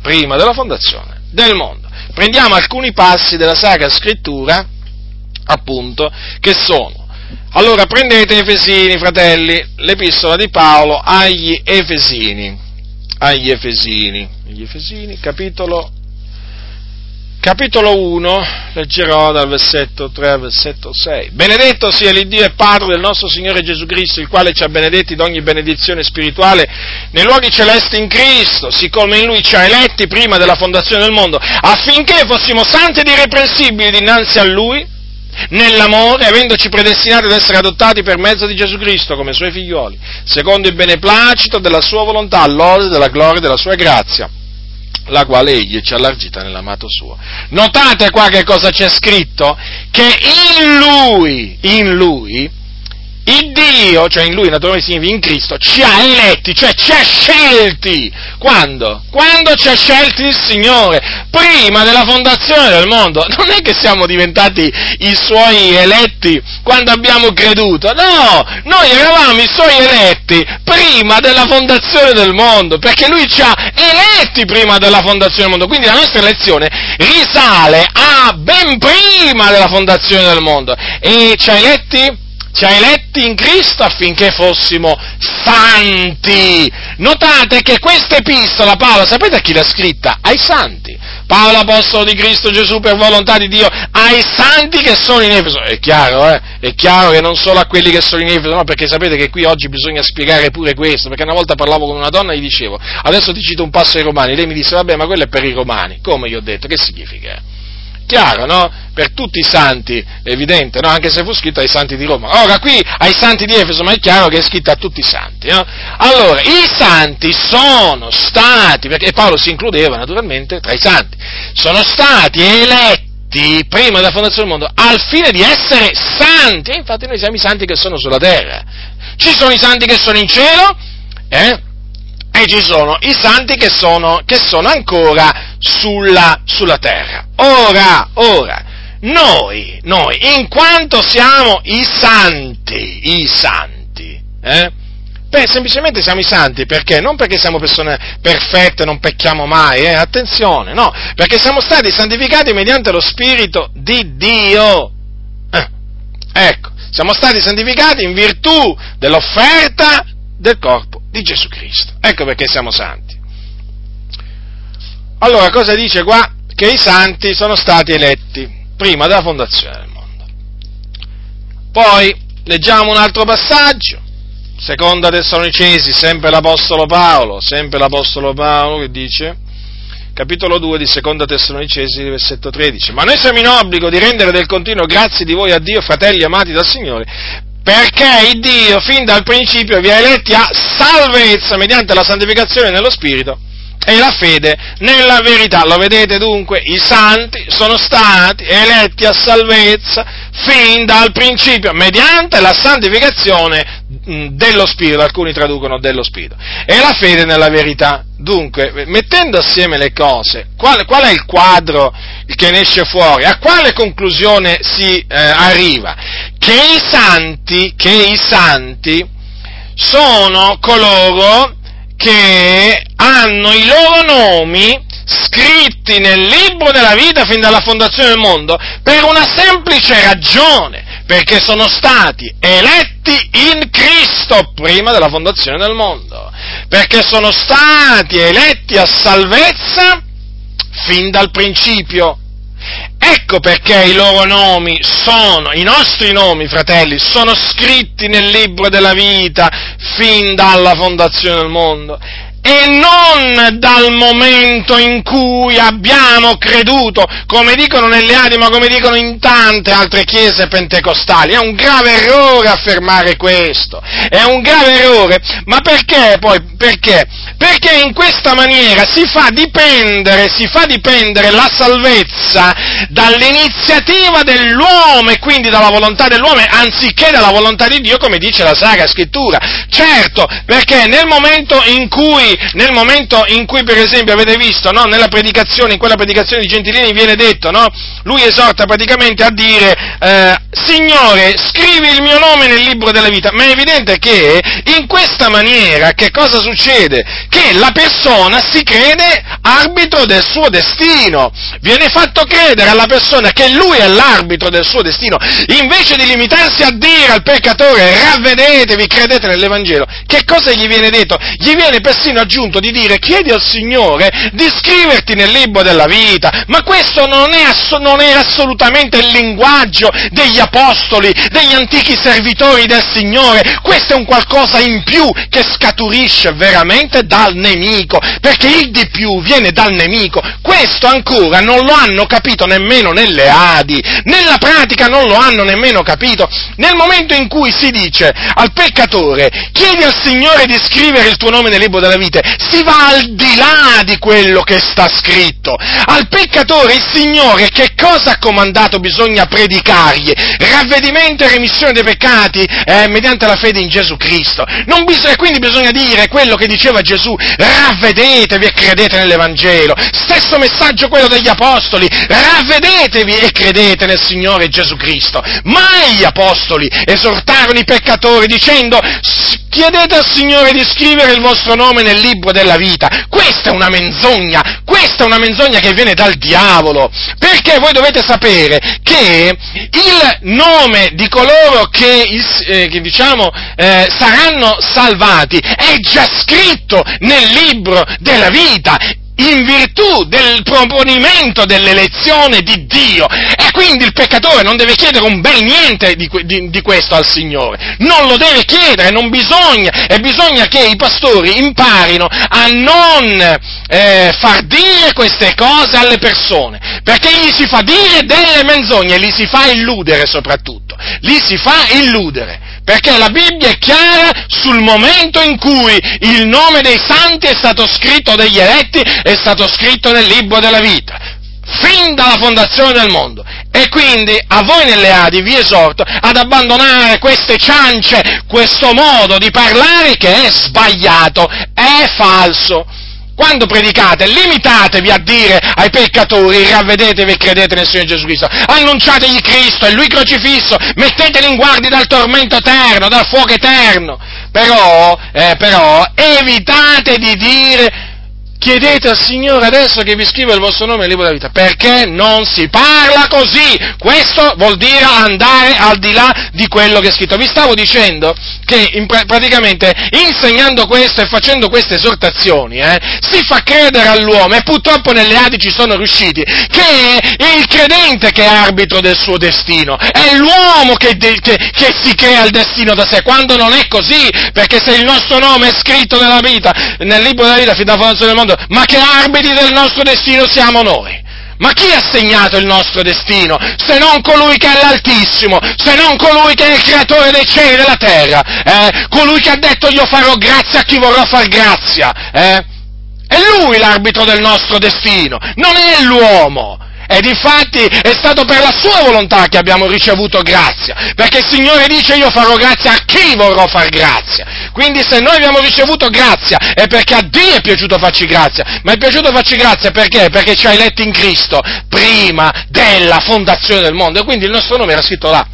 prima della fondazione del mondo. Prendiamo alcuni passi della Sacra Scrittura, appunto, che sono. Allora, prendete Efesini, fratelli, l'Epistola di Paolo agli Efesini, capitolo 1, leggerò dal versetto 3 al versetto 6. Benedetto sia l'Iddio e Padre del nostro Signore Gesù Cristo, il quale ci ha benedetti d'ogni benedizione spirituale nei luoghi celesti in Cristo, siccome in Lui ci ha eletti prima della fondazione del mondo, affinché fossimo santi ed irreprensibili dinanzi a Lui, nell'amore, avendoci predestinati ad essere adottati per mezzo di Gesù Cristo come Suoi figlioli, secondo il beneplacito della Sua volontà, all'ode della gloria e della Sua grazia, la quale Egli ci ha allargita nell'amato Suo. Notate qua che cosa c'è scritto? Che in Lui, il Dio, cioè in Lui naturalmente significa in Cristo, ci ha eletti, cioè ci ha scelti. Quando? Quando ci ha scelti il Signore, prima della fondazione del mondo. Non è che siamo diventati i Suoi eletti quando abbiamo creduto, no, noi eravamo i Suoi eletti prima della fondazione del mondo, perché Lui ci ha eletti prima della fondazione del mondo, quindi la nostra elezione risale a ben prima della fondazione del mondo, e ci ha eletti in Cristo affinché fossimo santi. Notate che questa epistola, Paolo, sapete a chi l'ha scritta? Ai santi. Paolo, apostolo di Cristo Gesù per volontà di Dio, ai santi che sono in Efeso. È chiaro che non solo a quelli che sono in Efeso, no, perché sapete che qui oggi bisogna spiegare pure questo, perché una volta parlavo con una donna e gli dicevo, adesso ti cito un passo ai Romani, lei mi disse, vabbè, ma quello è per i Romani. Come, gli ho detto, che significa? Chiaro, no? Per tutti i santi, evidente, no? Anche se fu scritto ai santi di Roma. Ora, qui ai santi di Efeso, ma è chiaro che è scritto a tutti i santi, no? Allora, i santi sono stati, perché Paolo si includeva naturalmente tra i santi, sono stati eletti prima della fondazione del mondo al fine di essere santi, e infatti noi siamo i santi che sono sulla terra. Ci sono i santi che sono in cielo, e ci sono i santi che sono ancora sulla terra. Ora, noi, in quanto siamo i santi, beh, semplicemente siamo i santi, perché? Non perché siamo persone perfette, non pecchiamo mai, attenzione, no, perché siamo stati santificati mediante lo Spirito di Dio. Ecco, siamo stati santificati in virtù dell'offerta del corpo di Gesù Cristo. Ecco perché siamo santi. Allora, cosa dice qua? Che i santi sono stati eletti prima della fondazione del mondo. Poi leggiamo un altro passaggio, Seconda Tessalonicesi, sempre l'apostolo Paolo che dice, capitolo 2 di Seconda Tessalonicesi, versetto 13. Ma noi siamo in obbligo di rendere del continuo grazie di voi a Dio, fratelli amati dal Signore, perché il Dio fin dal principio vi ha eletti a salvezza mediante la santificazione nello Spirito e la fede nella verità. Lo vedete dunque? I santi sono stati eletti a salvezza fin dal principio mediante la santificazione dello Spirito, alcuni traducono dello Spirito, e la fede nella verità. Dunque, mettendo assieme le cose, qual è il quadro che ne esce fuori? A quale conclusione si arriva? Che i santi sono coloro che hanno i loro nomi scritti nel libro della vita fin dalla fondazione del mondo, per una semplice ragione, perché sono stati eletti in Cristo prima della fondazione del mondo, perché sono stati eletti a salvezza fin dal principio. Ecco perché i loro nomi sono, i nostri nomi, fratelli, sono scritti nel libro della vita fin dalla fondazione del mondo, e non dal momento in cui abbiamo creduto, come dicono nelle Adi, ma come dicono in tante altre chiese pentecostali. È un grave errore affermare questo, è un grave errore. Ma perché poi? Perché? Perché in questa maniera si fa dipendere la salvezza dall'iniziativa dell'uomo e quindi dalla volontà dell'uomo, anziché dalla volontà di Dio, come dice la Sacra Scrittura. Certo, perché nel momento in cui, per esempio, avete visto, no, nella predicazione, in quella predicazione di Gentilini viene detto, no, lui esorta praticamente a dire, Signore, scrivi il mio nome nel libro della vita. Ma è evidente che in questa maniera che cosa succede? Che la persona si crede arbitro del suo destino, viene fatto credere alla persona che lui è l'arbitro del suo destino, invece di limitarsi a dire al peccatore, ravvedetevi, credete nell'Evangelo. Che cosa gli viene detto? Gli viene persino aggiunto di dire, chiedi al Signore di scriverti nel libro della vita. Ma questo non è assolutamente il linguaggio degli apostoli, degli antichi servitori del Signore. Questo è un qualcosa in più che scaturisce veramente dal nemico, perché il di più viene dal nemico. Questo ancora non lo hanno capito nemmeno nelle Adi, nella pratica non lo hanno nemmeno capito. Nel momento in cui si dice al peccatore, chiedi al Signore di scrivere il tuo nome nel libro della vita, si va al di là di quello che sta scritto. Al peccatore il Signore che cosa ha comandato? Bisogna predicargli ravvedimento e remissione dei peccati mediante la fede in Gesù Cristo. Quindi bisogna dire quello che diceva Gesù, ravvedetevi e credete nell'Evangelo. Stesso messaggio quello degli apostoli, ravvedetevi e credete nel Signore Gesù Cristo. Ma gli apostoli esortarono i peccatori dicendo, chiedete al Signore di scrivere il vostro nome nel libro della vita. Questa è una menzogna che viene dal diavolo, perché voi dovete sapere che il nome di coloro che saranno salvati è già scritto nel libro della vita, in virtù del proponimento dell'elezione di Dio. E quindi il peccatore non deve chiedere un bel niente di questo al Signore, non lo deve chiedere, bisogna che i pastori imparino a non far dire queste cose alle persone, perché gli si fa dire delle menzogne, li si fa illudere. Perché la Bibbia è chiara sul momento in cui il nome dei santi è stato scritto, degli eletti, è stato scritto nel libro della vita, fin dalla fondazione del mondo. E quindi a voi nelle Adi vi esorto ad abbandonare queste ciance, questo modo di parlare che è sbagliato, è falso. Quando predicate, limitatevi a dire ai peccatori, ravvedetevi e credete nel Signore Gesù Cristo, annunciategli Cristo e Lui crocifisso, metteteli in guardia dal tormento eterno, dal fuoco eterno, però evitate di dire, chiedete al Signore adesso che vi scriva il vostro nome nel libro della vita, perché non si parla così. Questo vuol dire andare al di là di quello che è scritto. Vi stavo dicendo che praticamente insegnando questo e facendo queste esortazioni si fa credere all'uomo, e purtroppo nelle Adi ci sono riusciti, che è il credente che è arbitro del suo destino, è l'uomo che si crea il destino da sé, quando non è così, perché se il nostro nome è scritto nella vita, nel libro della vita fin dalla fondazione del mondo, ma che arbitri del nostro destino siamo noi? Ma chi ha segnato il nostro destino se non colui che è l'Altissimo, se non colui che è il creatore dei cieli e della terra, colui che ha detto io farò grazia a chi vorrò far grazia, È lui l'arbitro del nostro destino, non è l'uomo. E difatti è stato per la sua volontà che abbiamo ricevuto grazia, perché il Signore dice io farò grazia a chi vorrò far grazia. Quindi se noi abbiamo ricevuto grazia è perché a Dio è piaciuto farci grazia. Ma è piaciuto farci grazia perché? Perché ci ha eletti in Cristo prima della fondazione del mondo, e quindi il nostro nome era scritto là.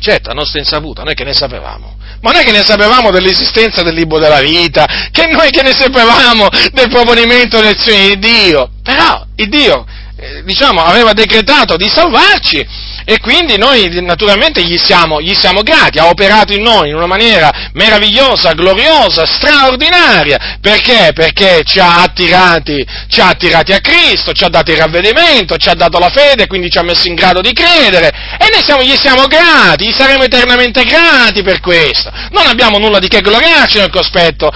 Certo, a nostra insaputa, noi che ne sapevamo. Ma noi che ne sapevamo dell'esistenza del libro della vita, che noi che ne sapevamo del proponimento delle azioni di Dio. Però il Dio, aveva decretato di salvarci e quindi noi naturalmente gli siamo grati, ha operato in noi in una maniera meravigliosa, gloriosa, straordinaria. Perché? Perché ci ha attirati a Cristo, ci ha dato il ravvedimento, ci ha dato la fede, quindi ci ha messo in grado di credere e noi gli siamo grati, gli saremo eternamente grati per questo. Non abbiamo nulla di che gloriarci nel cospetto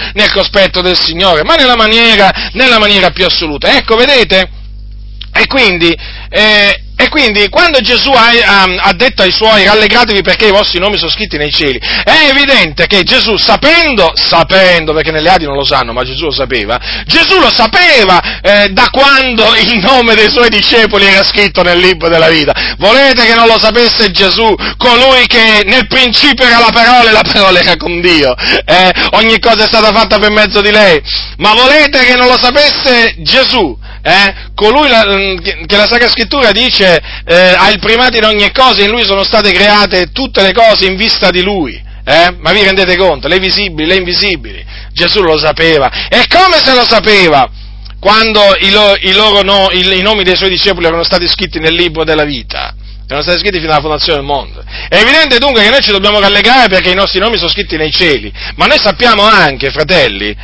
del Signore, ma nella maniera più assoluta. Ecco, vedete? E quindi quando Gesù ha detto ai suoi rallegratevi perché i vostri nomi sono scritti nei cieli, è evidente che Gesù sapendo, perché nelle Adi non lo sanno, ma Gesù lo sapeva da quando il nome dei suoi discepoli era scritto nel libro della vita. Volete che non lo sapesse Gesù, colui che nel principio era la parola e la parola era con Dio, ogni cosa è stata fatta per mezzo di lei, ma volete che non lo sapesse Gesù? Colui che la Sacra Scrittura dice ha il primato in ogni cosa, in lui sono state create tutte le cose in vista di lui, ma vi rendete conto, le visibili, le invisibili? Gesù lo sapeva, e come se lo sapeva quando i nomi dei suoi discepoli erano stati scritti nel libro della vita, erano stati scritti fino alla fondazione del mondo. È evidente dunque che noi ci dobbiamo rallegrare perché i nostri nomi sono scritti nei cieli, ma noi sappiamo anche, fratelli,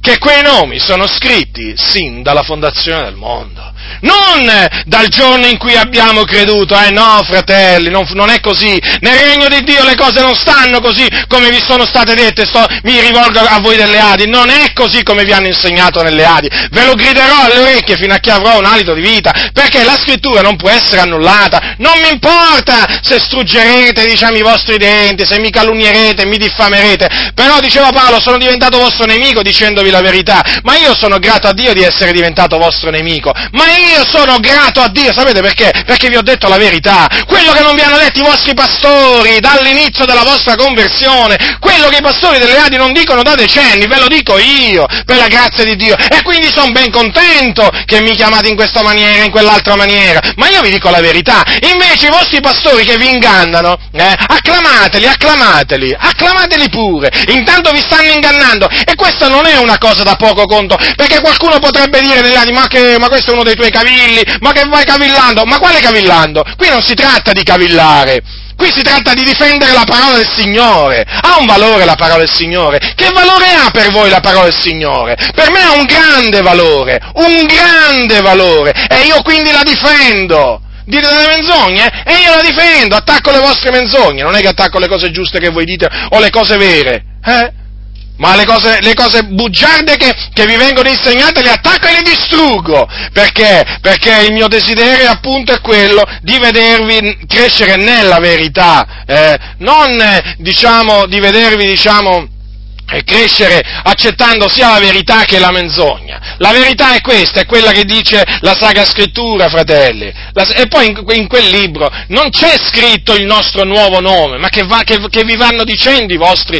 che quei nomi sono scritti sin dalla fondazione del mondo, non dal giorno in cui abbiamo creduto, no fratelli, non è così. Nel regno di Dio le cose non stanno così come vi sono state dette, mi rivolgo a voi delle Adi, non è così come vi hanno insegnato nelle Adi, ve lo griderò alle orecchie fino a che avrò un alito di vita, perché la scrittura non può essere annullata. Non mi importa se struggerete, i vostri denti, se mi calunnieranno, mi diffamerete, però, diceva Paolo, sono diventato vostro nemico dicendovi la verità, ma io sono grato a Dio di essere diventato vostro nemico, io sono grato a Dio, sapete perché? Perché vi ho detto la verità, quello che non vi hanno detto i vostri pastori dall'inizio della vostra conversione, quello che i pastori delle Adi non dicono da decenni, ve lo dico io, per la grazia di Dio, e quindi sono ben contento che mi chiamate in questa maniera, in quell'altra maniera, ma io vi dico la verità. Invece i vostri pastori che vi ingannano, acclamateli pure, intanto vi stanno ingannando, e questa non è una cosa da poco conto, perché qualcuno potrebbe dire delle Adi, ma questo è uno dei tuoi cavilli, ma che vai cavillando? Ma quale cavillando? Qui non si tratta di cavillare, qui si tratta di difendere la parola del Signore. Ha un valore la parola del Signore? Che valore ha per voi la parola del Signore? Per me ha un grande valore, e io quindi la difendo. Dite delle menzogne? E io la difendo, attacco le vostre menzogne, non è che attacco le cose giuste che voi dite o le cose vere, ma le cose bugiarde che vi vengono insegnate le attacco e le distruggo. Perché? Perché il mio desiderio appunto è quello di vedervi crescere nella verità, non di vedervi crescere accettando sia la verità che la menzogna. La verità è questa, è quella che dice la Sacra Scrittura, fratelli, e poi in quel libro non c'è scritto il nostro nuovo nome, ma che vi vanno dicendo i vostri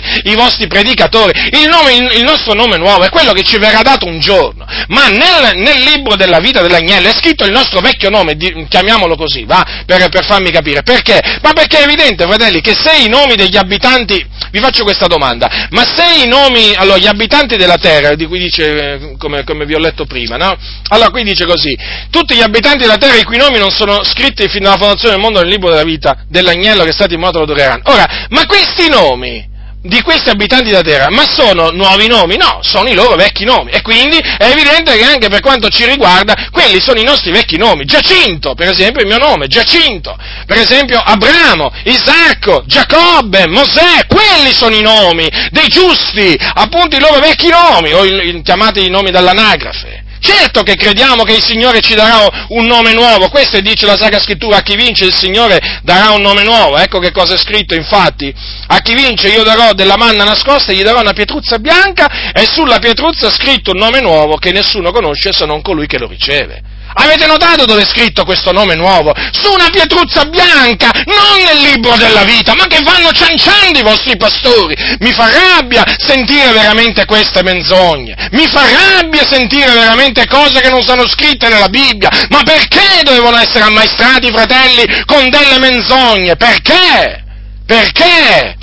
predicatori. Il nostro nome nuovo è quello che ci verrà dato un giorno, ma nel libro della vita dell'agnello è scritto il nostro vecchio nome, chiamiamolo così, per farmi capire. Perché? Ma perché è evidente, fratelli, che se i nomi degli abitanti, vi faccio questa domanda, ma se i nomi, allora, gli abitanti della terra, di cui dice, come vi ho letto prima, no? Allora, qui dice così: tutti gli abitanti della terra i cui nomi non sono scritti fino alla fondazione del mondo nel libro della vita dell'agnello che è stato immolato lo adoreranno. Ora, ma questi nomi di questi abitanti della terra, ma sono nuovi nomi? No, sono i loro vecchi nomi, e quindi è evidente che anche per quanto ci riguarda, quelli sono i nostri vecchi nomi. Giacinto, per esempio, il mio nome, Giacinto, per esempio Abramo, Isacco, Giacobbe, Mosè, quelli sono i nomi dei giusti, appunto i loro vecchi nomi, o chiamati i nomi dall'anagrafe. Certo che crediamo che il Signore ci darà un nome nuovo, questo dice la Sacra Scrittura, a chi vince il Signore darà un nome nuovo, ecco che cosa è scritto infatti, a chi vince io darò della manna nascosta, gli darò una pietruzza bianca e sulla pietruzza è scritto un nome nuovo che nessuno conosce se non colui che lo riceve. Avete notato dove è scritto questo nome nuovo? Su una pietruzza bianca, non nel libro della vita, ma che vanno cianciando i vostri pastori. Mi fa rabbia sentire veramente queste menzogne, mi fa rabbia sentire veramente cose che non sono scritte nella Bibbia, ma perché dovevano essere ammaestrati i fratelli con delle menzogne? Perché? Perché?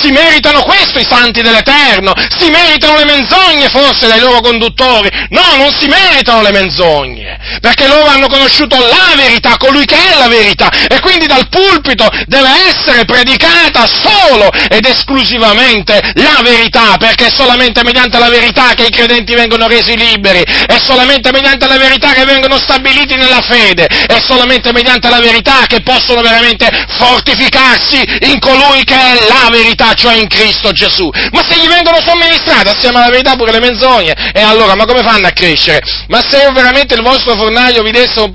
Si meritano questo i santi dell'Eterno, si meritano le menzogne forse dai loro conduttori. No, non si meritano le menzogne, perché loro hanno conosciuto la verità, colui che è la verità, e quindi dal pulpito deve essere predicata solo ed esclusivamente la verità, perché è solamente mediante la verità che i credenti vengono resi liberi, è solamente mediante la verità che vengono stabiliti nella fede, è solamente mediante la verità che possono veramente fortificarsi in colui che è la verità, cioè in Cristo Gesù. Ma se gli vengono somministrate assieme alla verità pure le menzogne, e allora, ma come fanno a crescere? Ma se io veramente il vostro fornaio vi desse il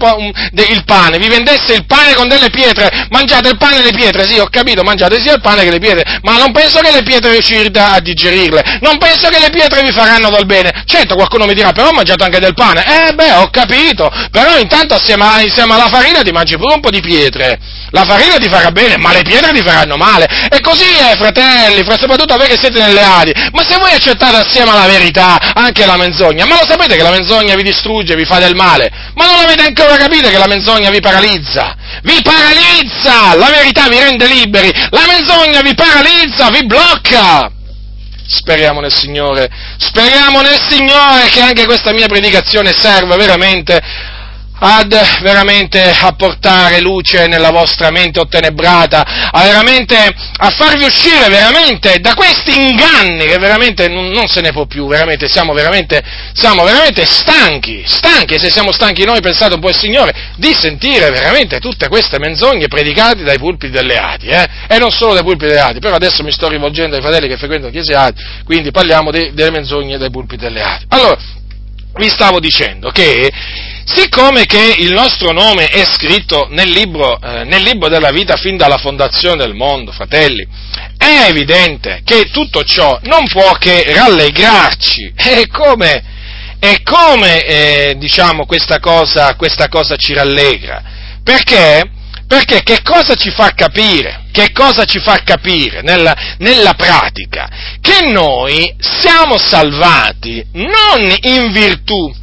pane, vi vendesse il pane con delle pietre, mangiate il pane e le pietre, sì, ho capito, mangiate sia il pane che le pietre, ma non penso che le pietre riuscirete a digerirle, non penso che le pietre vi faranno dal bene. Certo, qualcuno mi dirà, però ho mangiato anche del pane, ho capito, però intanto insieme alla farina ti mangi pure un po' di pietre, la farina ti farà bene, ma le pietre ti faranno male, e così è, fratelli, soprattutto voi che siete nelle ali. Ma se voi accettate assieme alla verità anche la menzogna, ma lo sapete che la menzogna vi distrugge, vi fa del male? Ma non avete ancora capito che la menzogna vi paralizza? Vi paralizza! La verità vi rende liberi, la menzogna vi paralizza, vi blocca! Speriamo nel Signore che anche questa mia predicazione serva veramente a portare luce nella vostra mente ottenebrata, a farvi uscire veramente da questi inganni che veramente non se ne può più, veramente siamo veramente stanchi, e se siamo stanchi noi, pensate un po' il Signore, di sentire veramente tutte queste menzogne predicate dai pulpiti delle adi, e non solo dai pulpiti delle adi, però adesso mi sto rivolgendo ai fratelli che frequentano chiese adi, quindi parliamo delle menzogne dai pulpiti delle adi. Allora, vi stavo dicendo che siccome che il nostro nome è scritto nel libro della vita fin dalla fondazione del mondo, fratelli, è evidente che tutto ciò non può che rallegrarci. E come questa cosa ci rallegra? Perché che cosa ci fa capire? Che cosa ci fa capire nella pratica? Che noi siamo salvati non in virtù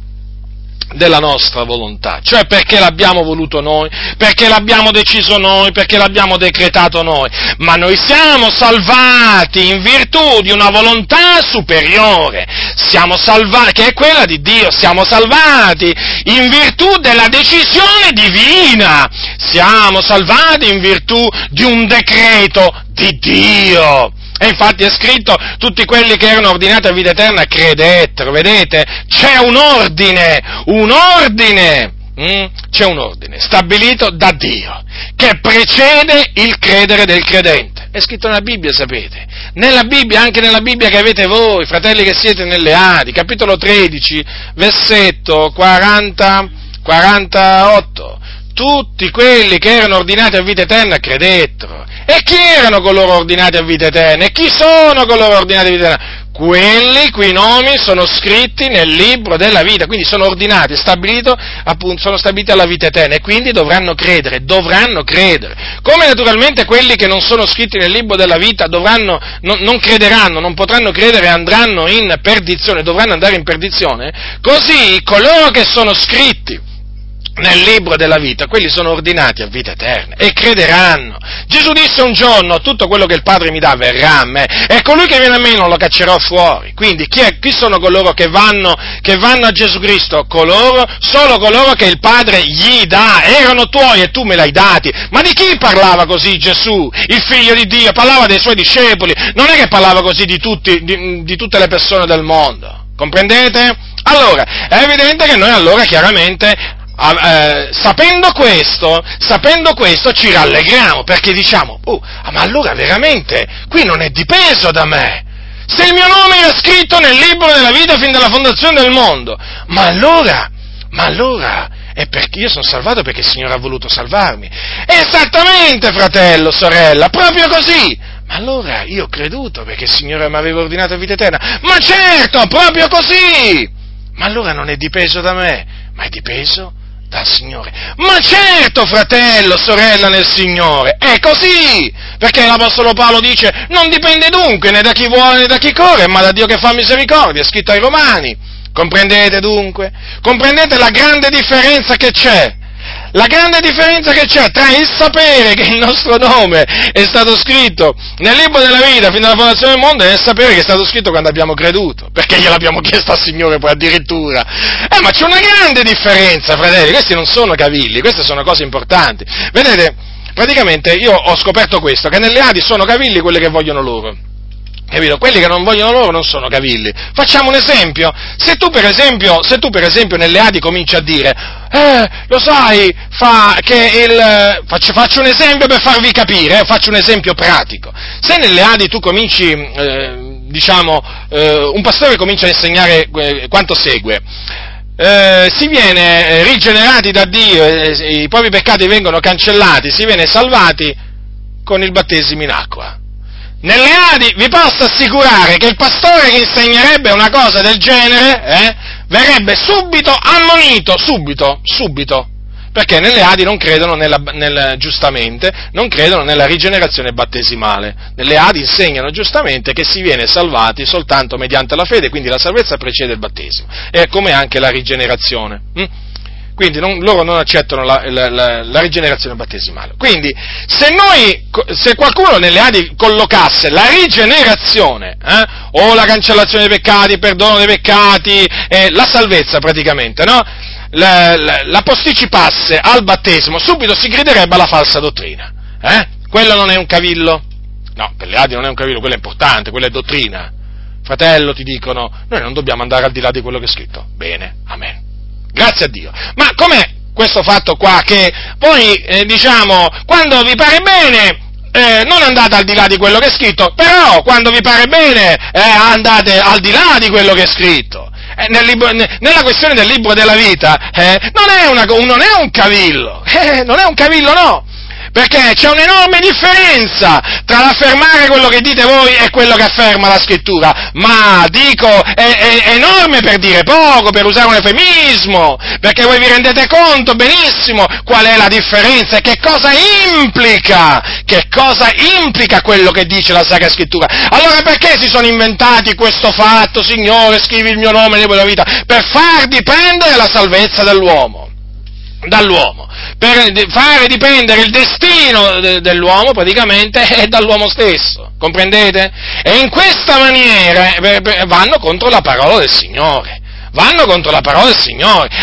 della nostra volontà, cioè perché l'abbiamo voluto noi, perché l'abbiamo deciso noi, perché l'abbiamo decretato noi, ma noi siamo salvati in virtù di una volontà superiore, siamo salvati, che è quella di Dio, siamo salvati in virtù della decisione divina, siamo salvati in virtù di un decreto di Dio. E infatti è scritto, tutti quelli che erano ordinati a vita eterna credettero, vedete? C'è un ordine stabilito da Dio, che precede il credere del credente. È scritto nella Bibbia, sapete? Nella Bibbia, anche nella Bibbia che avete voi, fratelli che siete nelle adi, capitolo 13, versetto 48. Tutti quelli che erano ordinati a vita eterna credettero. E chi erano coloro ordinati a vita eterna? E chi sono coloro ordinati a vita eterna? Quelli cui nomi sono scritti nel libro della vita, quindi sono ordinati, sono stabiliti alla vita eterna, e quindi dovranno credere. Come naturalmente quelli che non sono scritti nel libro della vita non crederanno, non potranno credere e andranno in perdizione, dovranno andare in perdizione, così coloro che sono scritti nel libro della vita, quelli sono ordinati a vita eterna e crederanno. Gesù disse un giorno, tutto quello che il Padre mi dà verrà a me, e colui che viene a me non lo caccerò fuori. Quindi chi sono coloro che vanno a Gesù Cristo? Solo coloro che il Padre gli dà, erano tuoi e tu me l'hai dati. Ma di chi parlava così Gesù, il Figlio di Dio? Parlava dei suoi discepoli, non è che parlava così di tutte le persone del mondo, comprendete? Allora, è evidente che noi allora chiaramente sapendo questo ci rallegriamo, perché diciamo, ma allora veramente qui non è dipeso da me, se il mio nome era scritto nel libro della vita fin dalla fondazione del mondo, ma allora è perché io sono salvato, perché il Signore ha voluto salvarmi. Esattamente, fratello, sorella, proprio così. Ma allora io ho creduto perché il Signore mi aveva ordinato vita eterna, ma certo, proprio così. Ma allora non è dipeso da me, ma è dipeso dal Signore. Ma certo, fratello, sorella nel Signore, è così, perché l'Apostolo Paolo dice, non dipende dunque né da chi vuole né da chi corre, ma da Dio che fa misericordia, è scritto ai Romani. Comprendete dunque? Comprendete la grande differenza che c'è? La grande differenza che c'è tra il sapere che il nostro nome è stato scritto nel libro della vita fino alla fondazione del mondo e nel sapere che è stato scritto quando abbiamo creduto, perché gliel'abbiamo chiesto al Signore poi addirittura. Ma c'è una grande differenza, fratelli, questi non sono cavilli, queste sono cose importanti. Vedete, praticamente io ho scoperto questo, che nelle Adi sono cavilli quelli che vogliono loro. Capito? Quelli che non vogliono loro non sono cavilli. Facciamo un esempio. Se tu per esempio nelle Adi cominci a dire, lo sai, faccio un esempio per farvi capire, faccio un esempio pratico. Se nelle Adi tu cominci, un pastore comincia a insegnare quanto segue. Si viene rigenerati da Dio, i propri peccati vengono cancellati, si viene salvati con il battesimo in acqua. Nelle Adi vi posso assicurare che il pastore che insegnerebbe una cosa del genere verrebbe subito ammonito, subito, perché nelle Adi non credono giustamente, non credono nella rigenerazione battesimale. Nelle Adi insegnano giustamente che si viene salvati soltanto mediante la fede, quindi la salvezza precede il battesimo, e come anche la rigenerazione. Quindi loro non accettano la rigenerazione battesimale. Quindi se qualcuno nelle Adi collocasse la rigenerazione, o la cancellazione dei peccati, il perdono dei peccati, la salvezza praticamente, no? La posticipasse al battesimo, subito si griderebbe alla falsa dottrina. Quello non è un cavillo? No, per le Adi non è un cavillo, quello è importante, quella è dottrina. Fratello, ti dicono, noi non dobbiamo andare al di là di quello che è scritto. Bene, amen. Grazie a Dio. Ma com'è questo fatto qua che poi, quando vi pare bene non andate al di là di quello che è scritto, però quando vi pare bene andate al di là di quello che è scritto? Nella questione del libro della vita non è un cavillo, non è un cavillo, no. Perché c'è un'enorme differenza tra l'affermare quello che dite voi e quello che afferma la scrittura, ma dico, è enorme per dire poco, per usare un eufemismo, perché voi vi rendete conto benissimo qual è la differenza e che cosa implica quello che dice la Sacra Scrittura. Allora perché si sono inventati questo fatto, Signore, scrivi il mio nome nel libro della vita, per far dipendere la salvezza dall'uomo, per fare dipendere il destino dell'uomo praticamente è dall'uomo stesso, comprendete? E in questa maniera vanno contro la parola del Signore,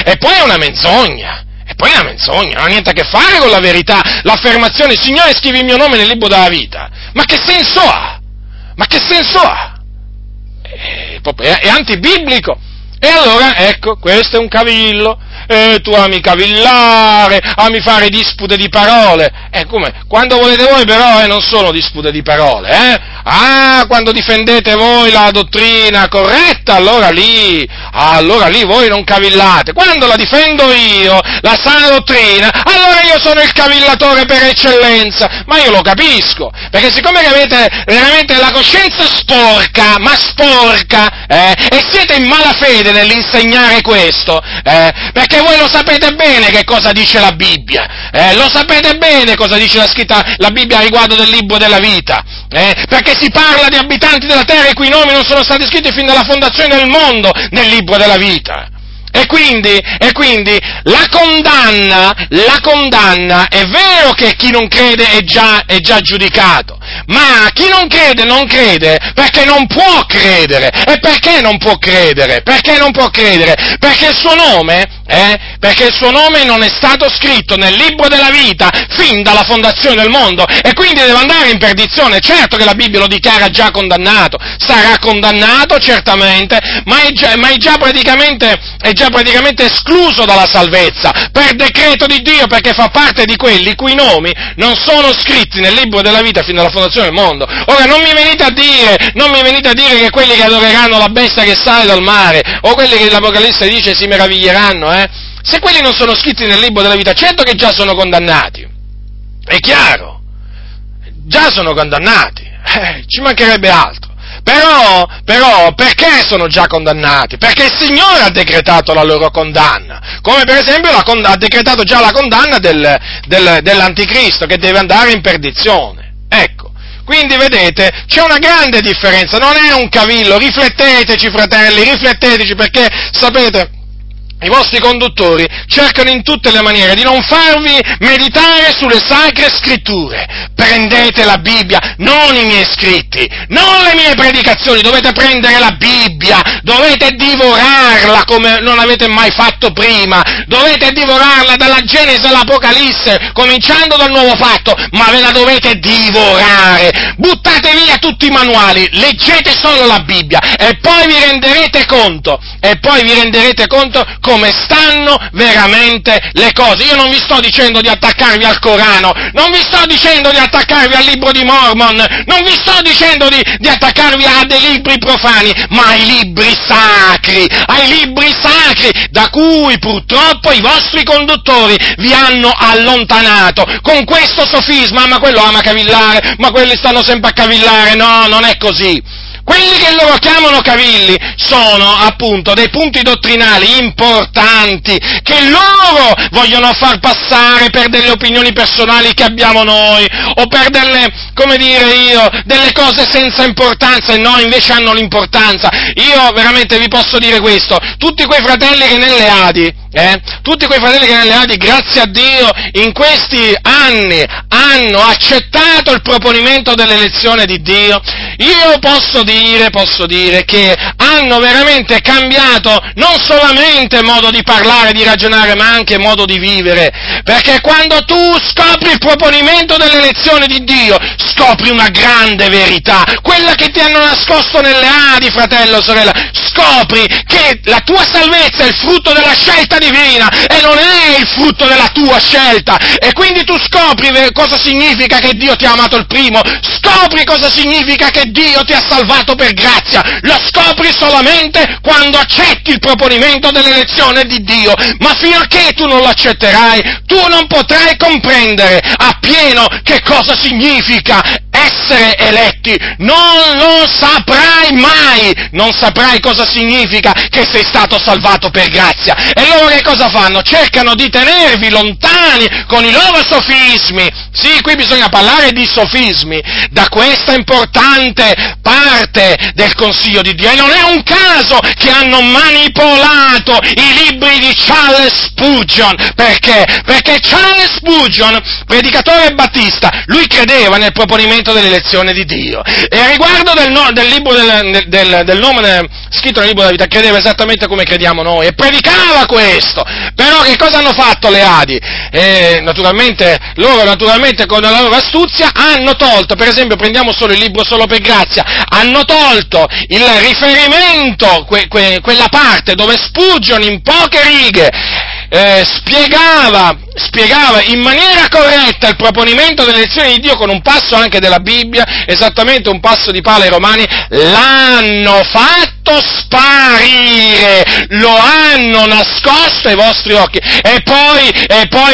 e poi è una menzogna. Non ha niente a che fare con la verità, l'affermazione Signore scrivi il mio nome nel libro della vita, ma che senso ha? È antibiblico. E allora, ecco, questo è un cavillo, tu ami cavillare, ami fare dispute di parole, come? Quando volete voi però, non sono dispute di parole, quando difendete voi la dottrina corretta, allora lì voi non cavillate, quando la difendo io, la sana dottrina, allora io sono il cavillatore per eccellenza, ma io lo capisco, perché siccome avete veramente la coscienza sporca, e siete in malafede nell'insegnare questo, perché voi lo sapete bene che cosa dice la Bibbia, lo sapete bene cosa dice la Bibbia riguardo del libro della vita, perché si parla di abitanti della terra i cui nomi non sono stati scritti fin dalla fondazione del mondo nel libro della vita. E quindi la condanna è vero che chi non crede è già giudicato, ma chi non crede perché non può credere. E perché non può credere? Perché il suo nome, non è stato scritto nel libro della vita fin dalla fondazione del mondo, e quindi deve andare in perdizione. Certo che la Bibbia lo dichiara già condannato, sarà condannato certamente, ma è già praticamente escluso dalla salvezza per decreto di Dio, perché fa parte di quelli i cui nomi non sono scritti nel libro della vita fin dalla fondazione del mondo. Ora non mi venite a dire che quelli che adoreranno la bestia che sale dal mare, o quelli che l'Apocalisse dice si meraviglieranno, se quelli non sono scritti nel libro della vita, certo che già sono condannati, è chiaro, già sono condannati, ci mancherebbe altro. Però, perché sono già condannati? Perché il Signore ha decretato la loro condanna, come per esempio ha decretato già la condanna dell'anticristo, che deve andare in perdizione, ecco. Quindi vedete, c'è una grande differenza, non è un cavillo, rifletteteci fratelli, perché sapete... i vostri conduttori cercano in tutte le maniere di non farvi meditare sulle sacre scritture. Prendete la Bibbia, non i miei scritti, non le mie predicazioni, dovete prendere la Bibbia, dovete divorarla come non avete mai fatto prima, dovete divorarla dalla Genesi all'Apocalisse, cominciando dal nuovo fatto, ma ve la dovete divorare. Buttate via tutti i manuali, leggete solo la Bibbia e poi vi renderete conto, come stanno veramente le cose. Io non vi sto dicendo di attaccarvi al Corano, non vi sto dicendo di attaccarvi al libro di Mormon, non vi sto dicendo di attaccarvi a dei libri profani, ma ai libri sacri da cui purtroppo i vostri conduttori vi hanno allontanato, con questo sofisma, ma quello ama cavillare, ma quelli stanno sempre a cavillare. No, non è così. Quelli che loro chiamano cavilli sono appunto dei punti dottrinali importanti che loro vogliono far passare per delle opinioni personali che abbiamo noi, o per delle cose senza importanza, e no, invece hanno l'importanza. Io veramente vi posso dire questo: tutti quei fratelli che nelle Adi, grazie a Dio, in questi anni hanno accettato il proponimento dell'elezione di Dio, io posso dire che hanno veramente cambiato non solamente modo di parlare, di ragionare, ma anche modo di vivere, perché quando tu scopri il proponimento dell'elezione di Dio, scopri una grande verità, quella che ti hanno nascosto nelle Adi, fratello, sorella, scopri che la tua salvezza è il frutto della scelta divina e non è il frutto della tua scelta, e quindi tu scopri cosa significa che Dio ti ha amato il primo, scopri cosa significa che Dio ti ha salvato per grazia, lo scopri solamente quando accetti il proponimento dell'elezione di Dio, ma finché tu non lo accetterai, tu non potrai comprendere appieno che cosa significa essere eletti, non lo saprai mai, non saprai cosa significa che sei stato salvato per grazia. E loro che cosa fanno? Cercano di tenervi lontani con i loro sofismi. Sì, qui bisogna parlare di sofismi, da questa importante parte del Consiglio di Dio, e non è un caso che hanno manipolato i libri di Charles Spurgeon. Perché? Perché Charles Spurgeon, predicatore battista, lui credeva nel proponimento dell'elezione di Dio, e a riguardo del nome scritto nel libro della vita credeva esattamente come crediamo noi, e predicava questo. Però che cosa hanno fatto le Adi? Naturalmente con la loro astuzia hanno tolto, per esempio, prendiamo solo il libro solo per grazia, hanno tolto il riferimento, quella parte dove Spurgeon in poche righe spiegava in maniera corretta il proponimento dell'elezione di Dio con un passo anche della Bibbia, esattamente un passo di Paolo ai Romani, l'hanno fatto sparire, lo hanno nascosto ai vostri occhi, e poi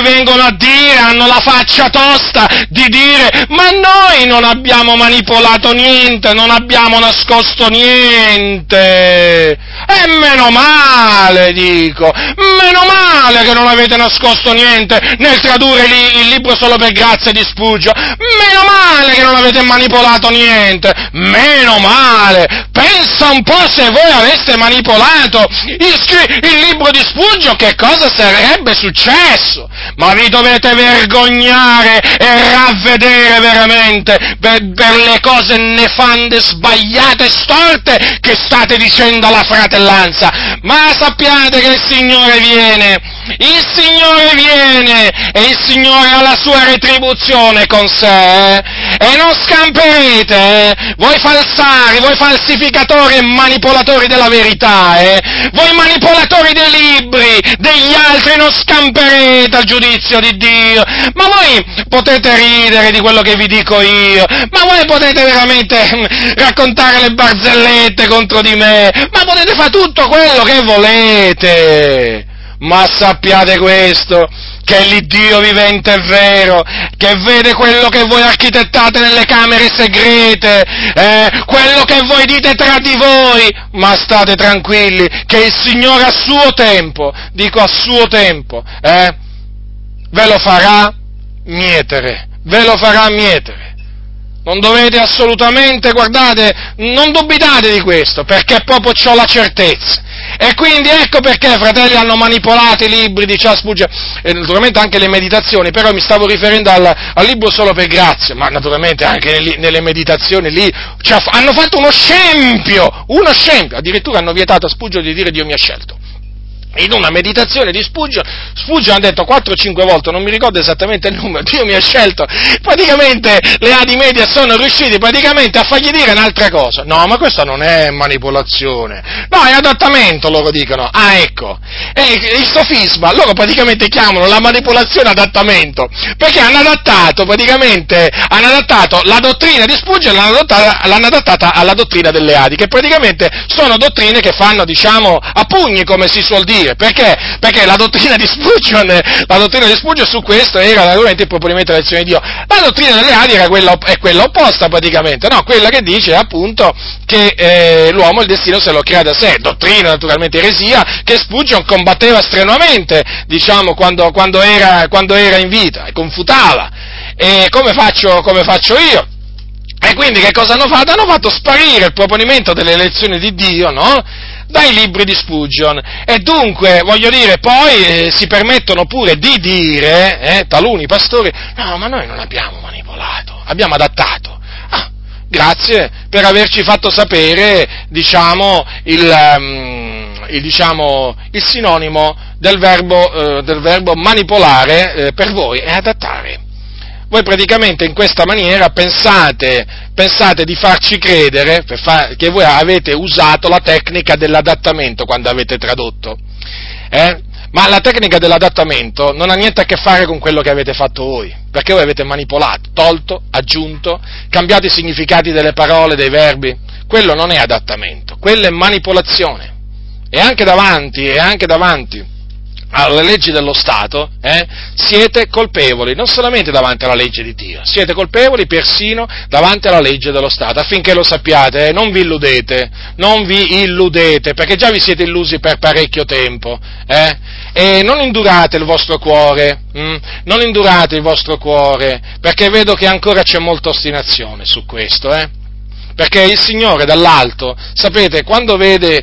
vengono a dire, hanno la faccia tosta di dire: ma noi non abbiamo manipolato niente, non abbiamo nascosto niente. E meno male, dico, meno male che non avete nascosto niente nel tradurre il libro solo per grazia di Spurgeon, meno male che non avete manipolato niente, meno male. Pensa un po' se voi aveste manipolato il libro di Spurgeon, che cosa sarebbe successo? Ma vi dovete vergognare e ravvedere veramente per le cose nefande, sbagliate, storte che state dicendo alla fratellanza. Ma sappiate che il Signore viene e il Signore ha la sua retribuzione con sé, e non scamperete, voi falsari, voi falsificatori e manipolatori della verità, voi manipolatori dei libri, degli altri, non scamperete al giudizio di Dio. Ma voi potete ridere di quello che vi dico io, ma voi potete veramente raccontare le barzellette contro di me, ma potete fare tutto quello che volete. Ma sappiate questo, che l'Iddio vivente è vero, che vede quello che voi architettate nelle camere segrete, quello che voi dite tra di voi, ma state tranquilli che il Signore a suo tempo, ve lo farà mietere. Non dovete assolutamente, guardate, non dubitate di questo, perché proprio c'ho la certezza. E quindi ecco perché, fratelli, hanno manipolato i libri di Charles Spurgeon, e naturalmente anche le meditazioni, però mi stavo riferendo al libro Solo per Grazia, ma naturalmente anche nelle meditazioni lì, cioè, hanno fatto uno scempio, addirittura hanno vietato a Spurgeon di dire Dio mi ha scelto. In una meditazione di Spurgeon ha detto 4 o 5 volte, non mi ricordo esattamente il numero, Dio mi ha scelto, praticamente le adi media sono riusciti praticamente a fargli dire un'altra cosa. No, ma questa non è manipolazione, no, è adattamento, loro dicono. Ah, ecco, e il sofisma, loro praticamente chiamano la manipolazione adattamento, perché hanno adattato la dottrina di Spurgeon, l'hanno adattata alla dottrina delle adi, che praticamente sono dottrine che fanno, diciamo, a pugni, come si suol dire. Perché? Perché la dottrina di Spurgeon su questo era naturalmente il proponimento della lezione di Dio. La dottrina delle adi è quella opposta praticamente, no? Quella che dice appunto che l'uomo il destino se lo crea da sé, dottrina naturalmente eresia che Spurgeon combatteva strenuamente, diciamo, quando era in vita, e confutava, e come faccio io. E quindi che cosa hanno fatto? Hanno fatto sparire il proponimento delle lezioni di Dio, no? Dai libri di Spurgeon. E dunque, voglio dire, poi si permettono pure di dire, taluni pastori, no, ma noi non abbiamo manipolato, abbiamo adattato. Ah, grazie per averci fatto sapere, diciamo, il sinonimo del verbo manipolare per voi è adattare. Voi praticamente in questa maniera pensate di farci credere che voi avete usato la tecnica dell'adattamento quando avete tradotto, ma la tecnica dell'adattamento non ha niente a che fare con quello che avete fatto voi, perché voi avete manipolato, tolto, aggiunto, cambiato i significati delle parole, dei verbi. Quello non è adattamento, quello è manipolazione. E anche davanti alle leggi dello Stato, siete colpevoli, non solamente davanti alla legge di Dio, siete colpevoli persino davanti alla legge dello Stato, affinché lo sappiate, non vi illudete, perché già vi siete illusi per parecchio tempo, e non indurate il vostro cuore, perché vedo che ancora c'è molta ostinazione su questo, Perché il Signore dall'alto, sapete, quando vede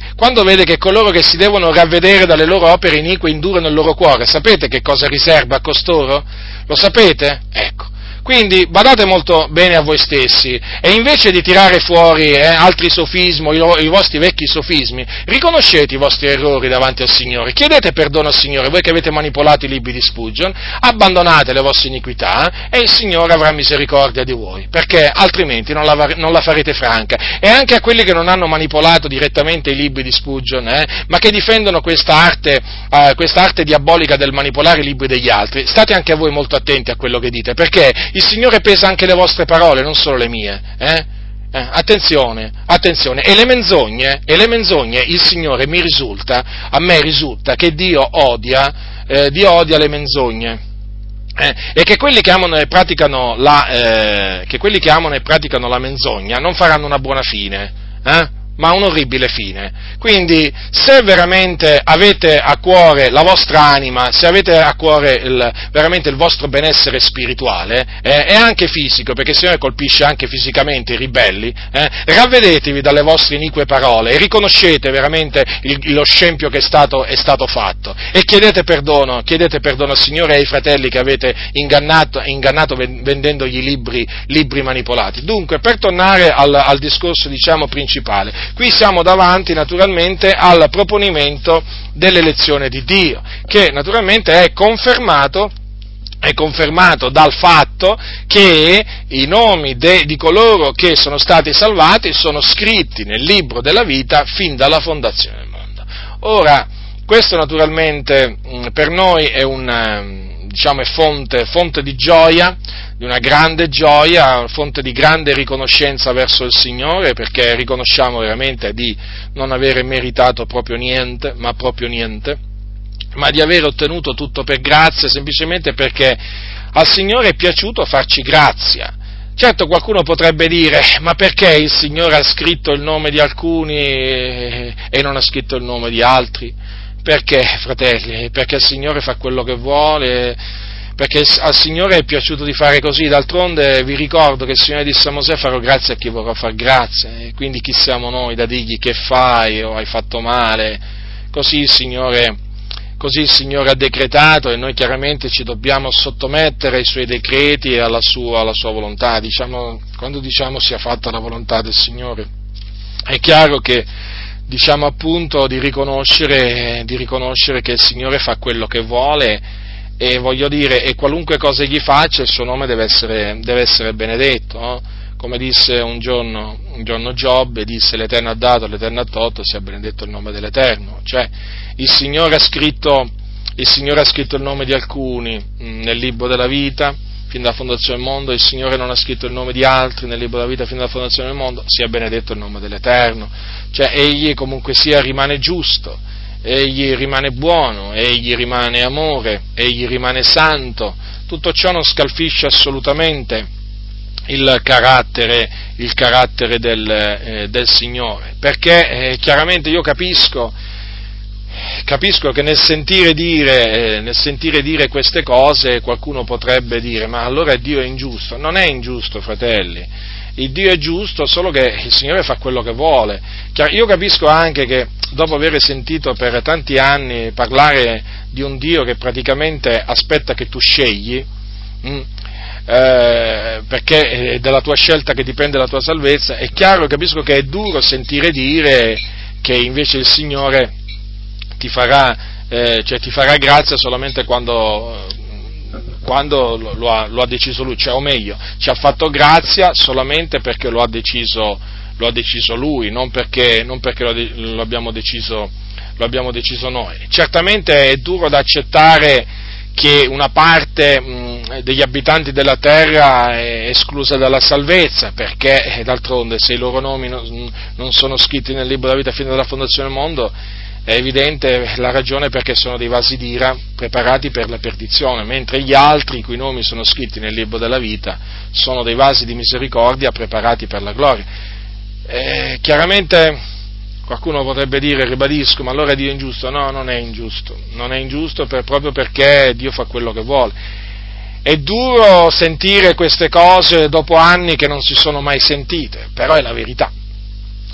che coloro che si devono ravvedere dalle loro opere inique indurano il loro cuore, sapete che cosa riserva a costoro? Lo sapete? Ecco. Quindi badate molto bene a voi stessi, e invece di tirare fuori altri sofismi, i vostri vecchi sofismi, riconoscete i vostri errori davanti al Signore, chiedete perdono al Signore, voi che avete manipolato i libri di Spurgeon, abbandonate le vostre iniquità e il Signore avrà misericordia di voi, perché altrimenti non la farete franca. E anche a quelli che non hanno manipolato direttamente i libri di Spurgeon, ma che difendono questa arte diabolica del manipolare i libri degli altri, state anche a voi molto attenti a quello che dite, perché il Signore pesa anche le vostre parole, non solo le mie, Attenzione, e le menzogne, il Signore a me risulta che Dio odia le menzogne, e che quelli che amano e praticano la menzogna non faranno una buona fine, ma un'orribile fine. Quindi, se veramente avete a cuore la vostra anima, se avete a cuore veramente il vostro benessere spirituale, e anche fisico, perché il Signore colpisce anche fisicamente i ribelli, ravvedetevi dalle vostre inique parole e riconoscete veramente lo scempio che è stato fatto, e chiedete perdono al Signore e ai fratelli che avete ingannato vendendogli libri manipolati. Dunque, per tornare al discorso, diciamo, principale, qui siamo davanti naturalmente al proponimento dell'elezione di Dio, che naturalmente è confermato dal fatto che i nomi di coloro che sono stati salvati sono scritti nel libro della vita fin dalla fondazione del mondo. Ora, questo naturalmente per noi è fonte di gioia, di una grande gioia, fonte di grande riconoscenza verso il Signore, perché riconosciamo veramente di non avere meritato proprio niente, ma di aver ottenuto tutto per grazia, semplicemente perché al Signore è piaciuto farci grazia. Certo, qualcuno potrebbe dire, ma perché il Signore ha scritto il nome di alcuni e non ha scritto il nome di altri? Perché, fratelli? Perché il Signore fa quello che vuole, perché al Signore è piaciuto di fare così. D'altronde vi ricordo che il Signore disse a Mosè: farò grazia a chi vorrà far grazia, e quindi chi siamo noi da dirgli che fai o hai fatto male? così il Signore ha decretato, e noi chiaramente ci dobbiamo sottomettere ai Suoi decreti e alla sua volontà. Diciamo, quando diciamo sia fatta la volontà del Signore, è chiaro che diciamo appunto di riconoscere che il Signore fa quello che vuole, e voglio dire, e qualunque cosa gli faccia il suo nome deve essere benedetto, no? Come disse un giorno Giobbe, disse: l'Eterno ha dato, l'Eterno ha tolto, sia benedetto il nome dell'Eterno. Cioè, il Signore ha scritto il nome di alcuni nel libro della vita fin dalla fondazione del mondo, il Signore non ha scritto il nome di altri nel libro della vita fin dalla fondazione del mondo, sia benedetto il nome dell'Eterno. Cioè, egli comunque sia rimane giusto, egli rimane buono, egli rimane amore, egli rimane santo. Tutto ciò non scalfisce assolutamente il carattere del Signore, perché chiaramente io capisco che nel sentire dire queste cose qualcuno potrebbe dire: ma allora Dio è ingiusto. Non è ingiusto, fratelli, il Dio è giusto, solo che il Signore fa quello che vuole. Io capisco anche che dopo aver sentito per tanti anni parlare di un Dio che praticamente aspetta che tu scegli, perché è dalla tua scelta che dipende la tua salvezza, è chiaro, capisco che è duro sentire dire che invece il Signore ti farà grazia solamente quando lo ha deciso Lui, cioè, o meglio, ci ha fatto grazia solamente perché lo ha deciso Lui, non perché lo abbiamo deciso noi. Certamente è duro da accettare che una parte degli abitanti della terra è esclusa dalla salvezza, perché d'altronde se i loro nomi non sono scritti nel libro della vita fino alla fondazione del mondo, è evidente la ragione perché sono dei vasi d'ira preparati per la perdizione, mentre gli altri, i cui nomi sono scritti nel libro della vita, sono dei vasi di misericordia preparati per la gloria. Chiaramente qualcuno potrebbe dire, ribadisco, ma allora Dio è ingiusto. No, non è ingiusto proprio perché Dio fa quello che vuole. È duro sentire queste cose dopo anni che non si sono mai sentite, però è la verità.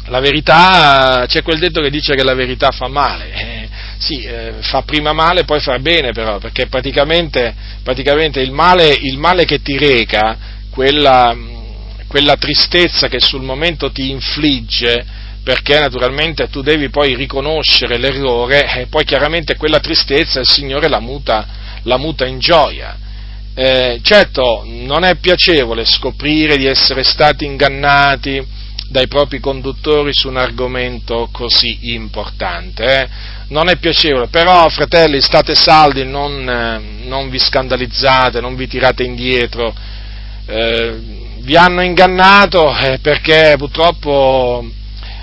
La verità, c'è quel detto che dice che la verità fa male, fa prima male poi fa bene, però, perché praticamente il male che ti reca, quella tristezza che sul momento ti infligge, perché naturalmente tu devi poi riconoscere l'errore, e poi chiaramente quella tristezza il Signore la muta in gioia. Certo, non è piacevole scoprire di essere stati ingannati dai propri conduttori su un argomento così importante, Non è piacevole, però, fratelli, state saldi, non vi scandalizzate, non vi tirate indietro. Vi hanno ingannato perché purtroppo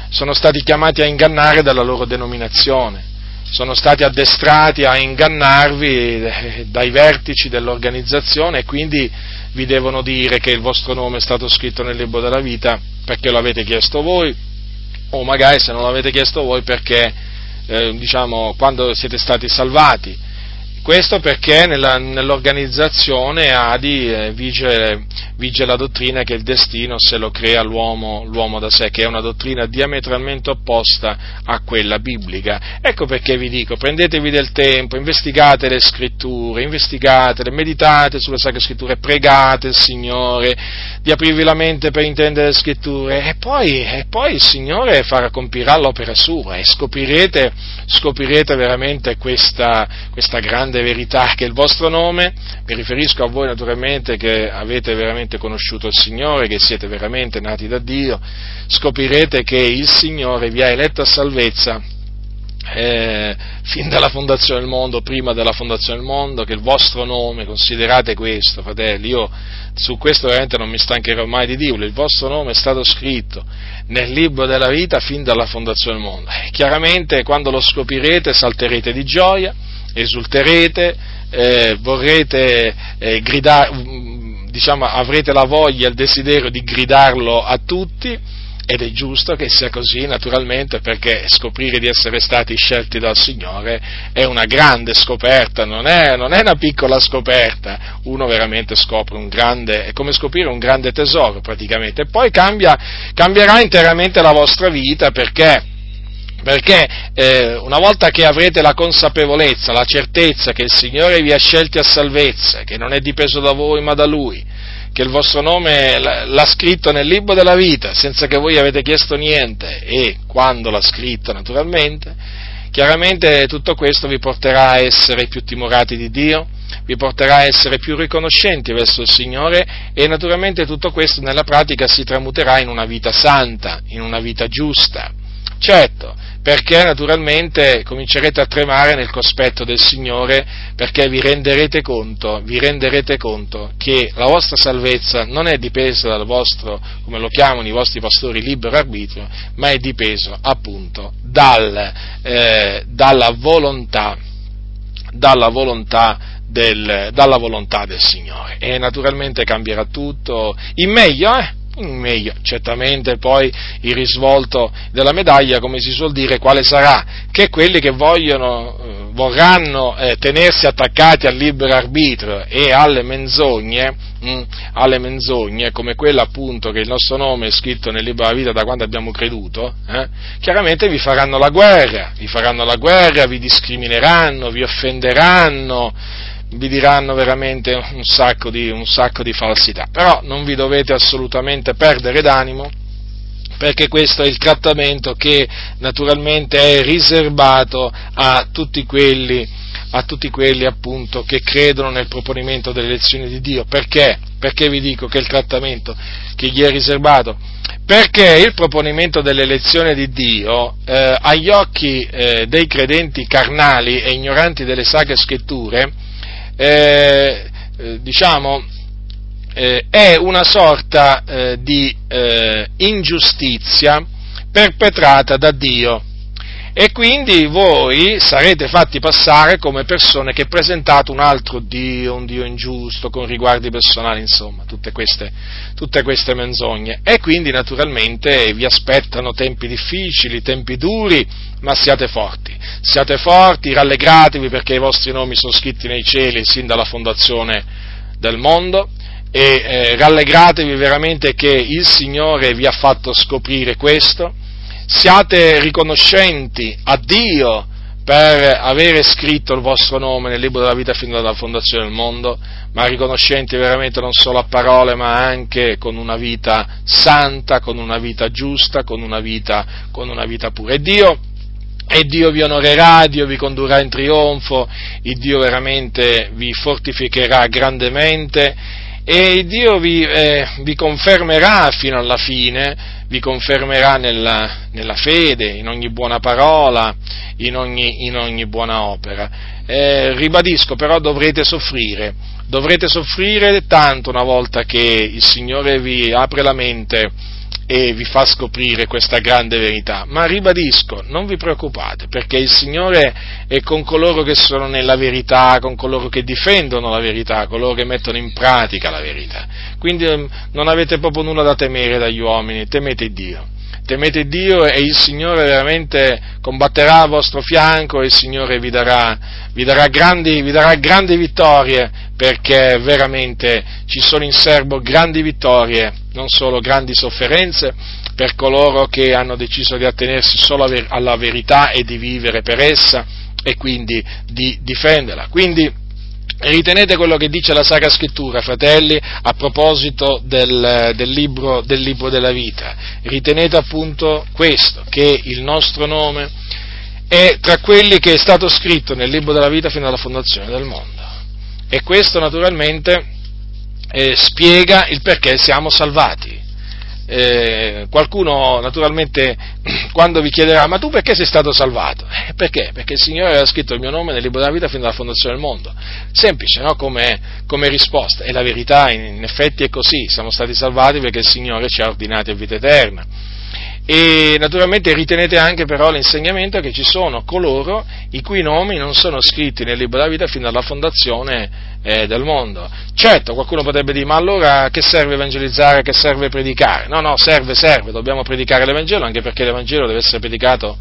sono stati chiamati a ingannare dalla loro denominazione, sono stati addestrati a ingannarvi dai vertici dell'organizzazione, e quindi vi devono dire che il vostro nome è stato scritto nel libro della vita perché lo avete chiesto voi, o magari se non l'avete chiesto voi perché quando siete stati salvati. Questo perché nell'organizzazione ADI vige la dottrina che il destino se lo crea l'uomo da sé, che è una dottrina diametralmente opposta a quella biblica. Ecco perché vi dico, prendetevi del tempo, investigate le scritture, meditate sulle sacre scritture, pregate il Signore di aprirvi la mente per intendere le scritture, e poi il Signore compirà l'opera sua, e scoprirete veramente questa grande verità, che il vostro nome, mi riferisco a voi naturalmente che avete veramente conosciuto il Signore, che siete veramente nati da Dio, scoprirete che il Signore vi ha eletto a salvezza fin dalla fondazione del mondo, prima della fondazione del mondo, che il vostro nome, considerate questo, fratelli, io su questo veramente non mi stancherò mai di dirlo, il vostro nome è stato scritto nel libro della vita fin dalla fondazione del mondo. Chiaramente quando lo scoprirete salterete di gioia, esulterete, vorrete gridare, avrete la voglia e il desiderio di gridarlo a tutti, ed è giusto che sia così naturalmente, perché scoprire di essere stati scelti dal Signore è una grande scoperta, non è una piccola scoperta, uno veramente scopre è come scoprire un grande tesoro praticamente, e poi cambierà interamente la vostra vita, perché perché una volta che avrete la consapevolezza, la certezza che il Signore vi ha scelti a salvezza, che non è dipeso da voi ma da Lui, che il vostro nome l'ha scritto nel libro della vita senza che voi avete chiesto niente, e quando l'ha scritto naturalmente, chiaramente tutto questo vi porterà a essere più timorati di Dio, vi porterà a essere più riconoscenti verso il Signore, e naturalmente tutto questo nella pratica si tramuterà in una vita santa, in una vita giusta. Certo, perché naturalmente comincerete a tremare nel cospetto del Signore, perché vi renderete conto che la vostra salvezza non è dipesa dal vostro, come lo chiamano i vostri pastori, libero arbitrio, ma è dipeso appunto dalla volontà del Signore, e naturalmente cambierà tutto in meglio, meglio. Certamente poi il risvolto della medaglia, come si suol dire, quale sarà? Che quelli che vorranno tenersi attaccati al libero arbitrio e alle menzogne, come quella appunto che il nostro nome è scritto nel libro della vita da quando abbiamo creduto, chiaramente vi faranno la guerra, vi discrimineranno, vi offenderanno, vi diranno veramente un sacco di falsità, però non vi dovete assolutamente perdere d'animo, perché questo è il trattamento che naturalmente è riservato a tutti quelli appunto che credono nel proponimento delle lezioni di Dio. Perché? Perché vi dico che il trattamento che gli è riservato? Perché il proponimento delle lezioni di Dio agli occhi dei credenti carnali e ignoranti delle sacre scritture è una sorta di ingiustizia perpetrata da Dio, e quindi voi sarete fatti passare come persone che presentate un altro Dio, un Dio ingiusto, con riguardi personali, insomma, tutte queste menzogne, e quindi naturalmente vi aspettano tempi difficili, tempi duri, ma siate forti, rallegratevi, perché i vostri nomi sono scritti nei cieli sin dalla fondazione del mondo, e rallegratevi veramente che il Signore vi ha fatto scoprire questo. Siate riconoscenti a Dio per avere scritto il vostro nome nel libro della vita fin dalla fondazione del mondo, ma riconoscenti veramente non solo a parole, ma anche con una vita santa, con una vita giusta, con una vita pura. E Dio vi onorerà, Dio vi condurrà in trionfo, il Dio veramente vi fortificherà grandemente, e Dio vi confermerà fino alla fine, vi confermerà nella fede, in ogni buona parola, in ogni buona opera. Ribadisco, però dovrete soffrire tanto una volta che il Signore vi apre la mente e vi fa scoprire questa grande verità, ma ribadisco, non vi preoccupate, perché il Signore è con coloro che sono nella verità, con coloro che difendono la verità, coloro che mettono in pratica la verità, quindi non avete proprio nulla da temere dagli uomini, temete Dio e il Signore veramente combatterà al vostro fianco, e il Signore vi darà grandi vittorie, perché veramente ci sono in serbo grandi vittorie, non solo grandi sofferenze per coloro che hanno deciso di attenersi solo alla verità e di vivere per essa e quindi di difenderla. Quindi ritenete quello che dice la Sacra Scrittura, fratelli, a proposito del libro della vita. Ritenete appunto questo, che il nostro nome è tra quelli che è stato scritto nel libro della vita fino alla fondazione del mondo. E questo naturalmente spiega il perché siamo salvati. Qualcuno naturalmente quando vi chiederà: ma tu perché sei stato salvato? Perché? Perché il Signore aveva scritto il mio nome nel libro della vita fin dalla fondazione del mondo. Semplice, no? Come risposta. E la verità in effetti è così: siamo stati salvati perché il Signore ci ha ordinati a vita eterna. E naturalmente ritenete anche però l'insegnamento che ci sono coloro i cui nomi non sono scritti nel libro della vita fin dalla fondazione del mondo. Certo, qualcuno potrebbe dire: ma allora che serve evangelizzare, che serve predicare? No, serve, dobbiamo predicare l'Evangelo, anche perché l'Evangelo deve essere predicato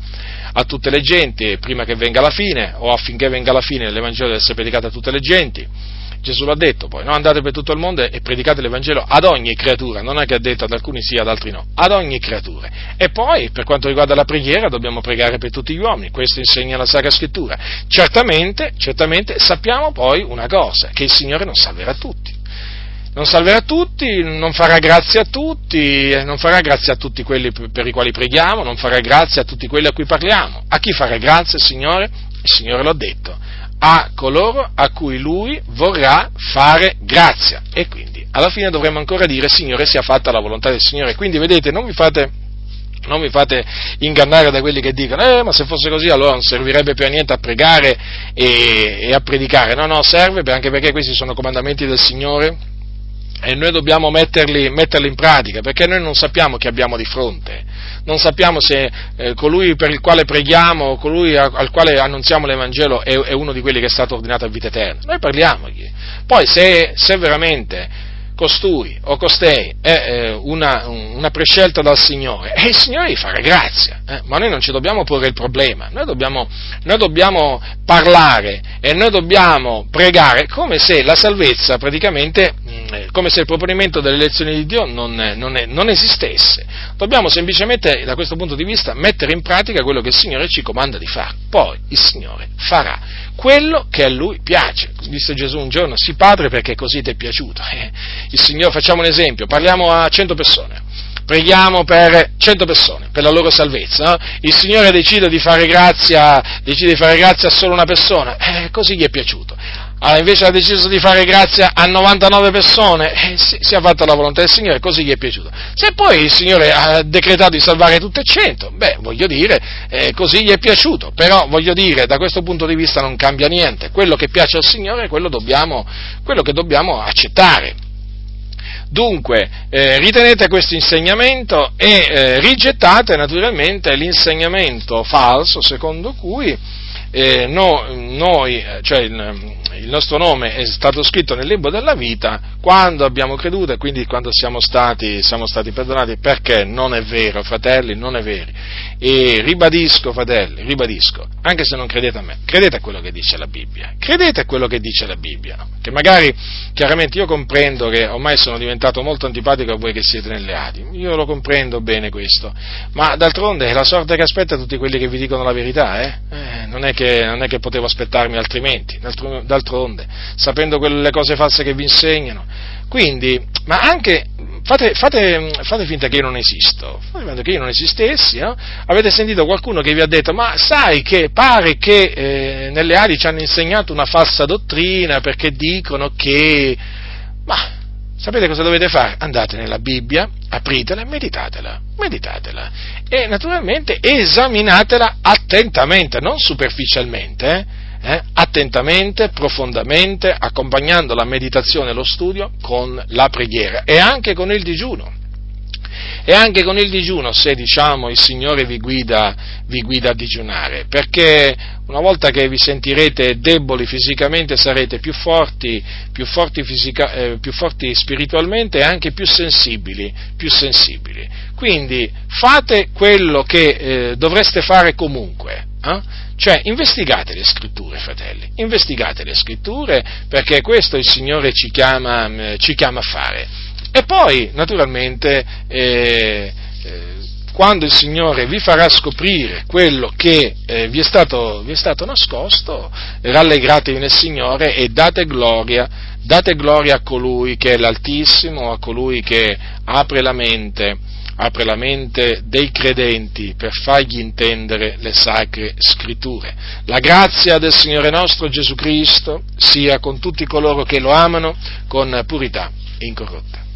a tutte le genti prima che venga la fine, o affinché venga la fine l'Evangelo deve essere predicato a tutte le genti. Gesù l'ha detto poi, no? Andate per tutto il mondo e predicate l'Evangelo ad ogni creatura, non è che ha detto ad alcuni sì, ad altri no, ad ogni creatura. E poi, per quanto riguarda la preghiera, dobbiamo pregare per tutti gli uomini, questo insegna la Sacra Scrittura. Certamente sappiamo poi una cosa, che il Signore non salverà tutti. Non salverà tutti, non farà grazia a tutti, non farà grazia a tutti quelli per i quali preghiamo, non farà grazia a tutti quelli a cui parliamo. A chi farà grazia il Signore? Il Signore l'ha detto, a coloro a cui Lui vorrà fare grazia. E quindi alla fine dovremo ancora dire: Signore, sia fatta la volontà del Signore. Quindi vedete, non vi fate ingannare da quelli che dicono: ma se fosse così allora non servirebbe più a niente a pregare e a predicare. No, serve, anche perché questi sono comandamenti del Signore. E noi dobbiamo metterli in pratica, perché noi non sappiamo chi abbiamo di fronte, non sappiamo se colui per il quale preghiamo, colui al quale annunziamo l'Evangelo è uno di quelli che è stato ordinato a vita eterna. Noi parliamogli. Poi se veramente costui o costei è una prescelta dal Signore, e il Signore gli farà grazia, ma noi non ci dobbiamo porre il problema, noi dobbiamo parlare e noi dobbiamo pregare come se la salvezza praticamente, come se il proponimento delle elezioni di Dio non esistesse. Dobbiamo semplicemente, da questo punto di vista, mettere in pratica quello che il Signore ci comanda di fare. Poi il Signore farà quello che a Lui piace. Disse Gesù un giorno: sì, Padre, perché così ti è piaciuto. Il Signore, facciamo un esempio, parliamo a 100 persone, preghiamo per 100 persone, per la loro salvezza, no? Il Signore decide di fare grazia a solo una persona, così gli è piaciuto. Allora, invece ha deciso di fare grazia a 99 persone, sia fatta la volontà del Signore, così gli è piaciuto. Se poi il Signore ha decretato di salvare tutte e 100, così gli è piaciuto. Però, da questo punto di vista non cambia niente. Quello che piace al Signore, quello che dobbiamo accettare. Dunque, ritenete questo insegnamento e rigettate naturalmente l'insegnamento falso secondo cui il nostro nome è stato scritto nel libro della vita quando abbiamo creduto e quindi quando siamo stati perdonati, perché non è vero, fratelli, non è vero. E ribadisco, fratelli, anche se non credete a me, credete a quello che dice la Bibbia, che magari, chiaramente, io comprendo che ormai sono diventato molto antipatico a voi che siete nelle Adi, io lo comprendo bene questo, ma d'altronde è la sorte che aspetta tutti quelli che vi dicono la verità, non è che potevo aspettarmi altrimenti, d'altronde, sapendo quelle cose false che vi insegnano. Quindi, ma anche, fate finta che io non esisto, fate finta che io non esistessi, no? Avete sentito qualcuno che vi ha detto: ma sai che pare che nelle Adi ci hanno insegnato una falsa dottrina perché dicono che... Ma sapete cosa dovete fare? Andate nella Bibbia, apritela e meditatela e naturalmente esaminatela attentamente, non superficialmente, attentamente, profondamente, accompagnando la meditazione e lo studio con la preghiera e anche con il digiuno. E anche con il digiuno, se il Signore vi guida a digiunare, perché una volta che vi sentirete deboli fisicamente sarete più forti spiritualmente e anche più sensibili. Quindi fate quello che dovreste fare comunque. Cioè, investigate le scritture, fratelli, perché questo il Signore ci chiama a fare. E poi, naturalmente, quando il Signore vi farà scoprire quello che vi è stato nascosto, rallegratevi nel Signore e date gloria a colui che è l'Altissimo, a colui che apre la mente dei credenti per fargli intendere le sacre scritture. La grazia del Signore nostro Gesù Cristo sia con tutti coloro che lo amano con purità incorrotta.